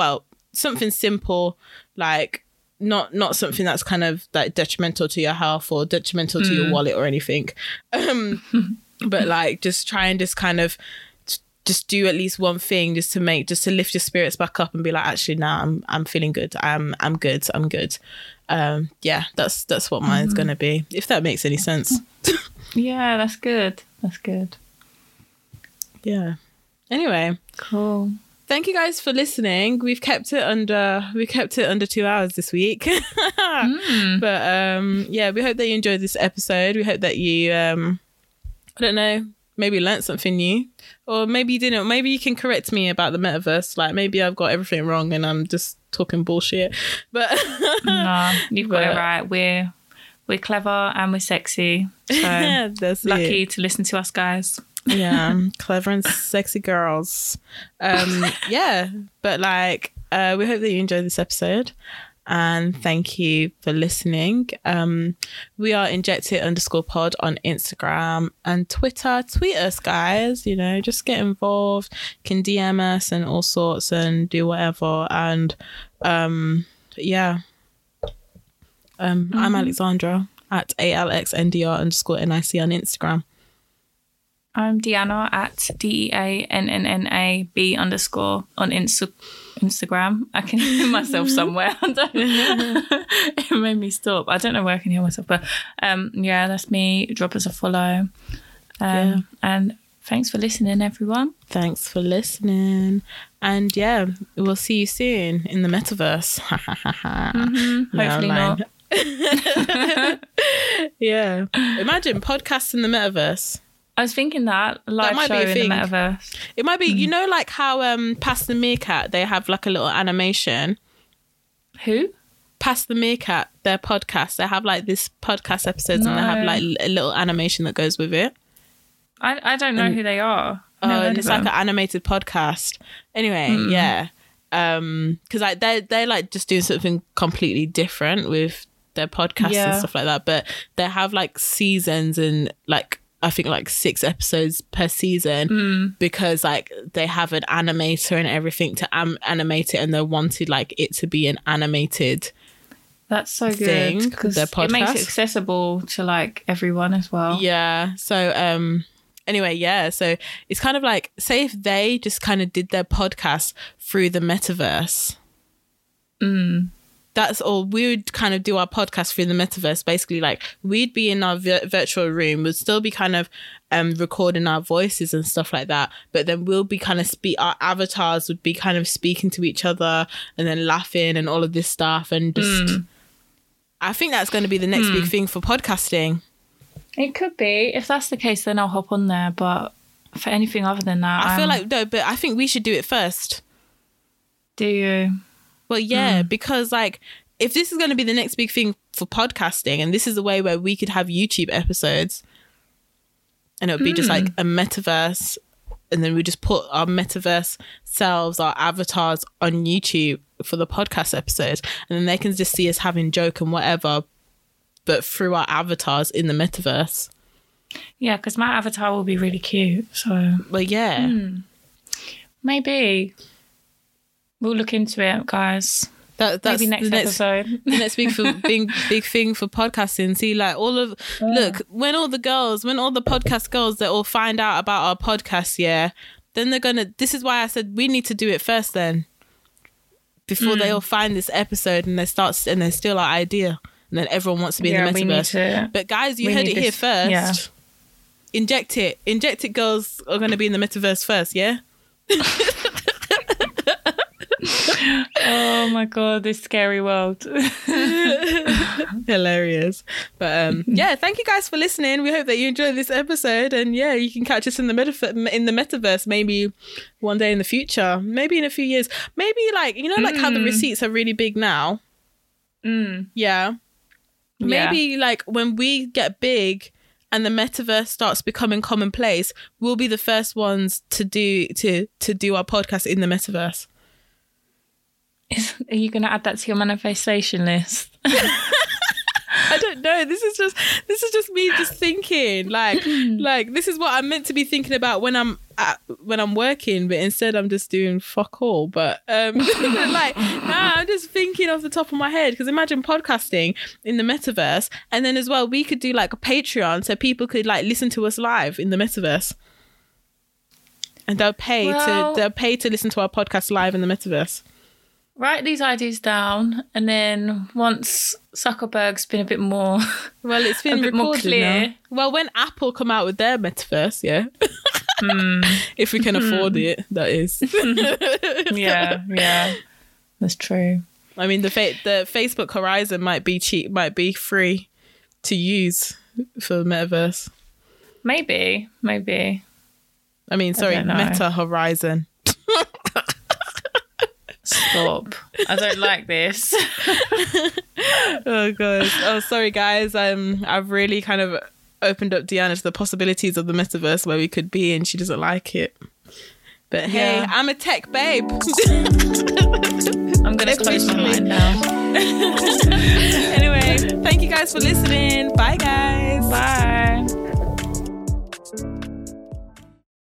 like not something that's kind of like detrimental to your health or detrimental to your wallet or anything, but like just try and just kind of just do at least one thing just to lift your spirits back up and be like, actually, nah, I'm feeling good, I'm good. That's what mine's gonna be, if that makes any sense. Yeah, that's good. Yeah, anyway, cool. Thank you guys for listening. We've kept it under 2 hours this week. But yeah, we hope that you enjoyed this episode. We hope that you I don't know, maybe learnt something new, or maybe you didn't. Maybe you can correct me about the metaverse. Like, maybe I've got everything wrong and I'm just talking bullshit. But nah, you've got it right. We're clever and we're sexy. So yeah, that's lucky to listen to us, guys. Yeah, clever and sexy girls. Yeah, but like, we hope that you enjoyed this episode. and thank you for listening. We are Injected_pod on Instagram and Twitter. Tweet us, guys, you know, just get involved. You can DM us and all sorts and do whatever. And yeah. I'm Alexandra at ALXNDR_NIC on Instagram. I'm Deanna at DEANNAB_ on Instagram. I can hear myself somewhere. It made me stop. I don't know where I can hear myself, but yeah, that's me. Drop us a follow. Yeah. And thanks for listening, everyone. Thanks for listening. And yeah, we'll see you soon in the metaverse. Mm-hmm. No, hopefully not. Yeah. Imagine podcasts in the metaverse. I was thinking that live that show in the metaverse. It might be, you know, like how Past the Meerkat, they have like a little animation. Who? Past the Meerkat, their podcast. They have like this podcast episodes and they have like a little animation that goes with it. I don't know who they are. Oh, and it's like an animated podcast. Anyway, yeah. Because like they're like just doing something completely different with their podcast and stuff like that. But they have like seasons and like I think like 6 episodes per season because like they have an animator and everything to animate it, and they wanted like it to be an animated. That's so good because it makes it accessible to like everyone as well. Yeah. So anyway, yeah. So it's kind of like, say if they just kind of did their podcast through the metaverse. That's all. We would kind of do our podcast through the metaverse. Basically, like we'd be in our virtual room. We'd still be kind of recording our voices and stuff like that. But then we'll be kind of our avatars would be kind of speaking to each other and then laughing and all of this stuff. And just, I think that's going to be the next big thing for podcasting. It could be. If that's the case, then I'll hop on there. But for anything other than that, I feel like no. But I think we should do it first. Do you? Well, yeah, because like if this is going to be the next big thing for podcasting, and this is a way where we could have YouTube episodes and it would be just like a metaverse, and then we just put our metaverse selves, our avatars on YouTube for the podcast episodes, and then they can just see us having joke and whatever, but through our avatars in the metaverse. Yeah, because my avatar will be really cute. So, well, yeah, maybe. We'll look into it, guys. That's maybe next episode. The next big thing for podcasting. See, like all of look, when all the podcast girls that all find out about our podcast, then they're gonna. This is why I said we need to do it first, then, before they all find this episode and they steal our idea, and then everyone wants to be in the metaverse. But guys, you heard it here first. Yeah. Inject it. Girls are going to be in the metaverse first. Yeah. Oh my god, this scary world. Hilarious. But yeah, thank you guys for listening. We hope that you enjoyed this episode, and yeah, you can catch us in the metaverse maybe one day in the future, maybe in a few years, maybe like, you know, like how the receipts are really big now. Yeah, maybe like when we get big and the metaverse starts becoming commonplace, we'll be the first ones to do our podcast in the metaverse. Are you going to add that to your manifestation list? I don't know. This is just me just thinking. Like this is what I'm meant to be thinking about when I'm working, but instead I'm just doing fuck all. But like I'm just thinking off the top of my head, because imagine podcasting in the metaverse, and then as well we could do like a Patreon so people could like listen to us live in the metaverse, and they'll pay to listen to our podcast live in the metaverse. Write these ideas down, and then once Zuckerberg's been a bit more, well, it's been a bit more clear. Now. Well, when Apple come out with their metaverse, if we can afford it, that is. yeah, that's true. I mean, the Facebook Horizon might be cheap, might be free to use for the metaverse. Maybe. I mean, sorry, Meta Horizon. Stop. I don't like this. Oh gosh. Oh, sorry guys. I've really kind of opened up Deanna to the possibilities of the metaverse where we could be, and she doesn't like it. But hey, I'm a tech babe. I'm gonna close my mind now. Anyway, thank you guys for listening. Bye, guys. Bye.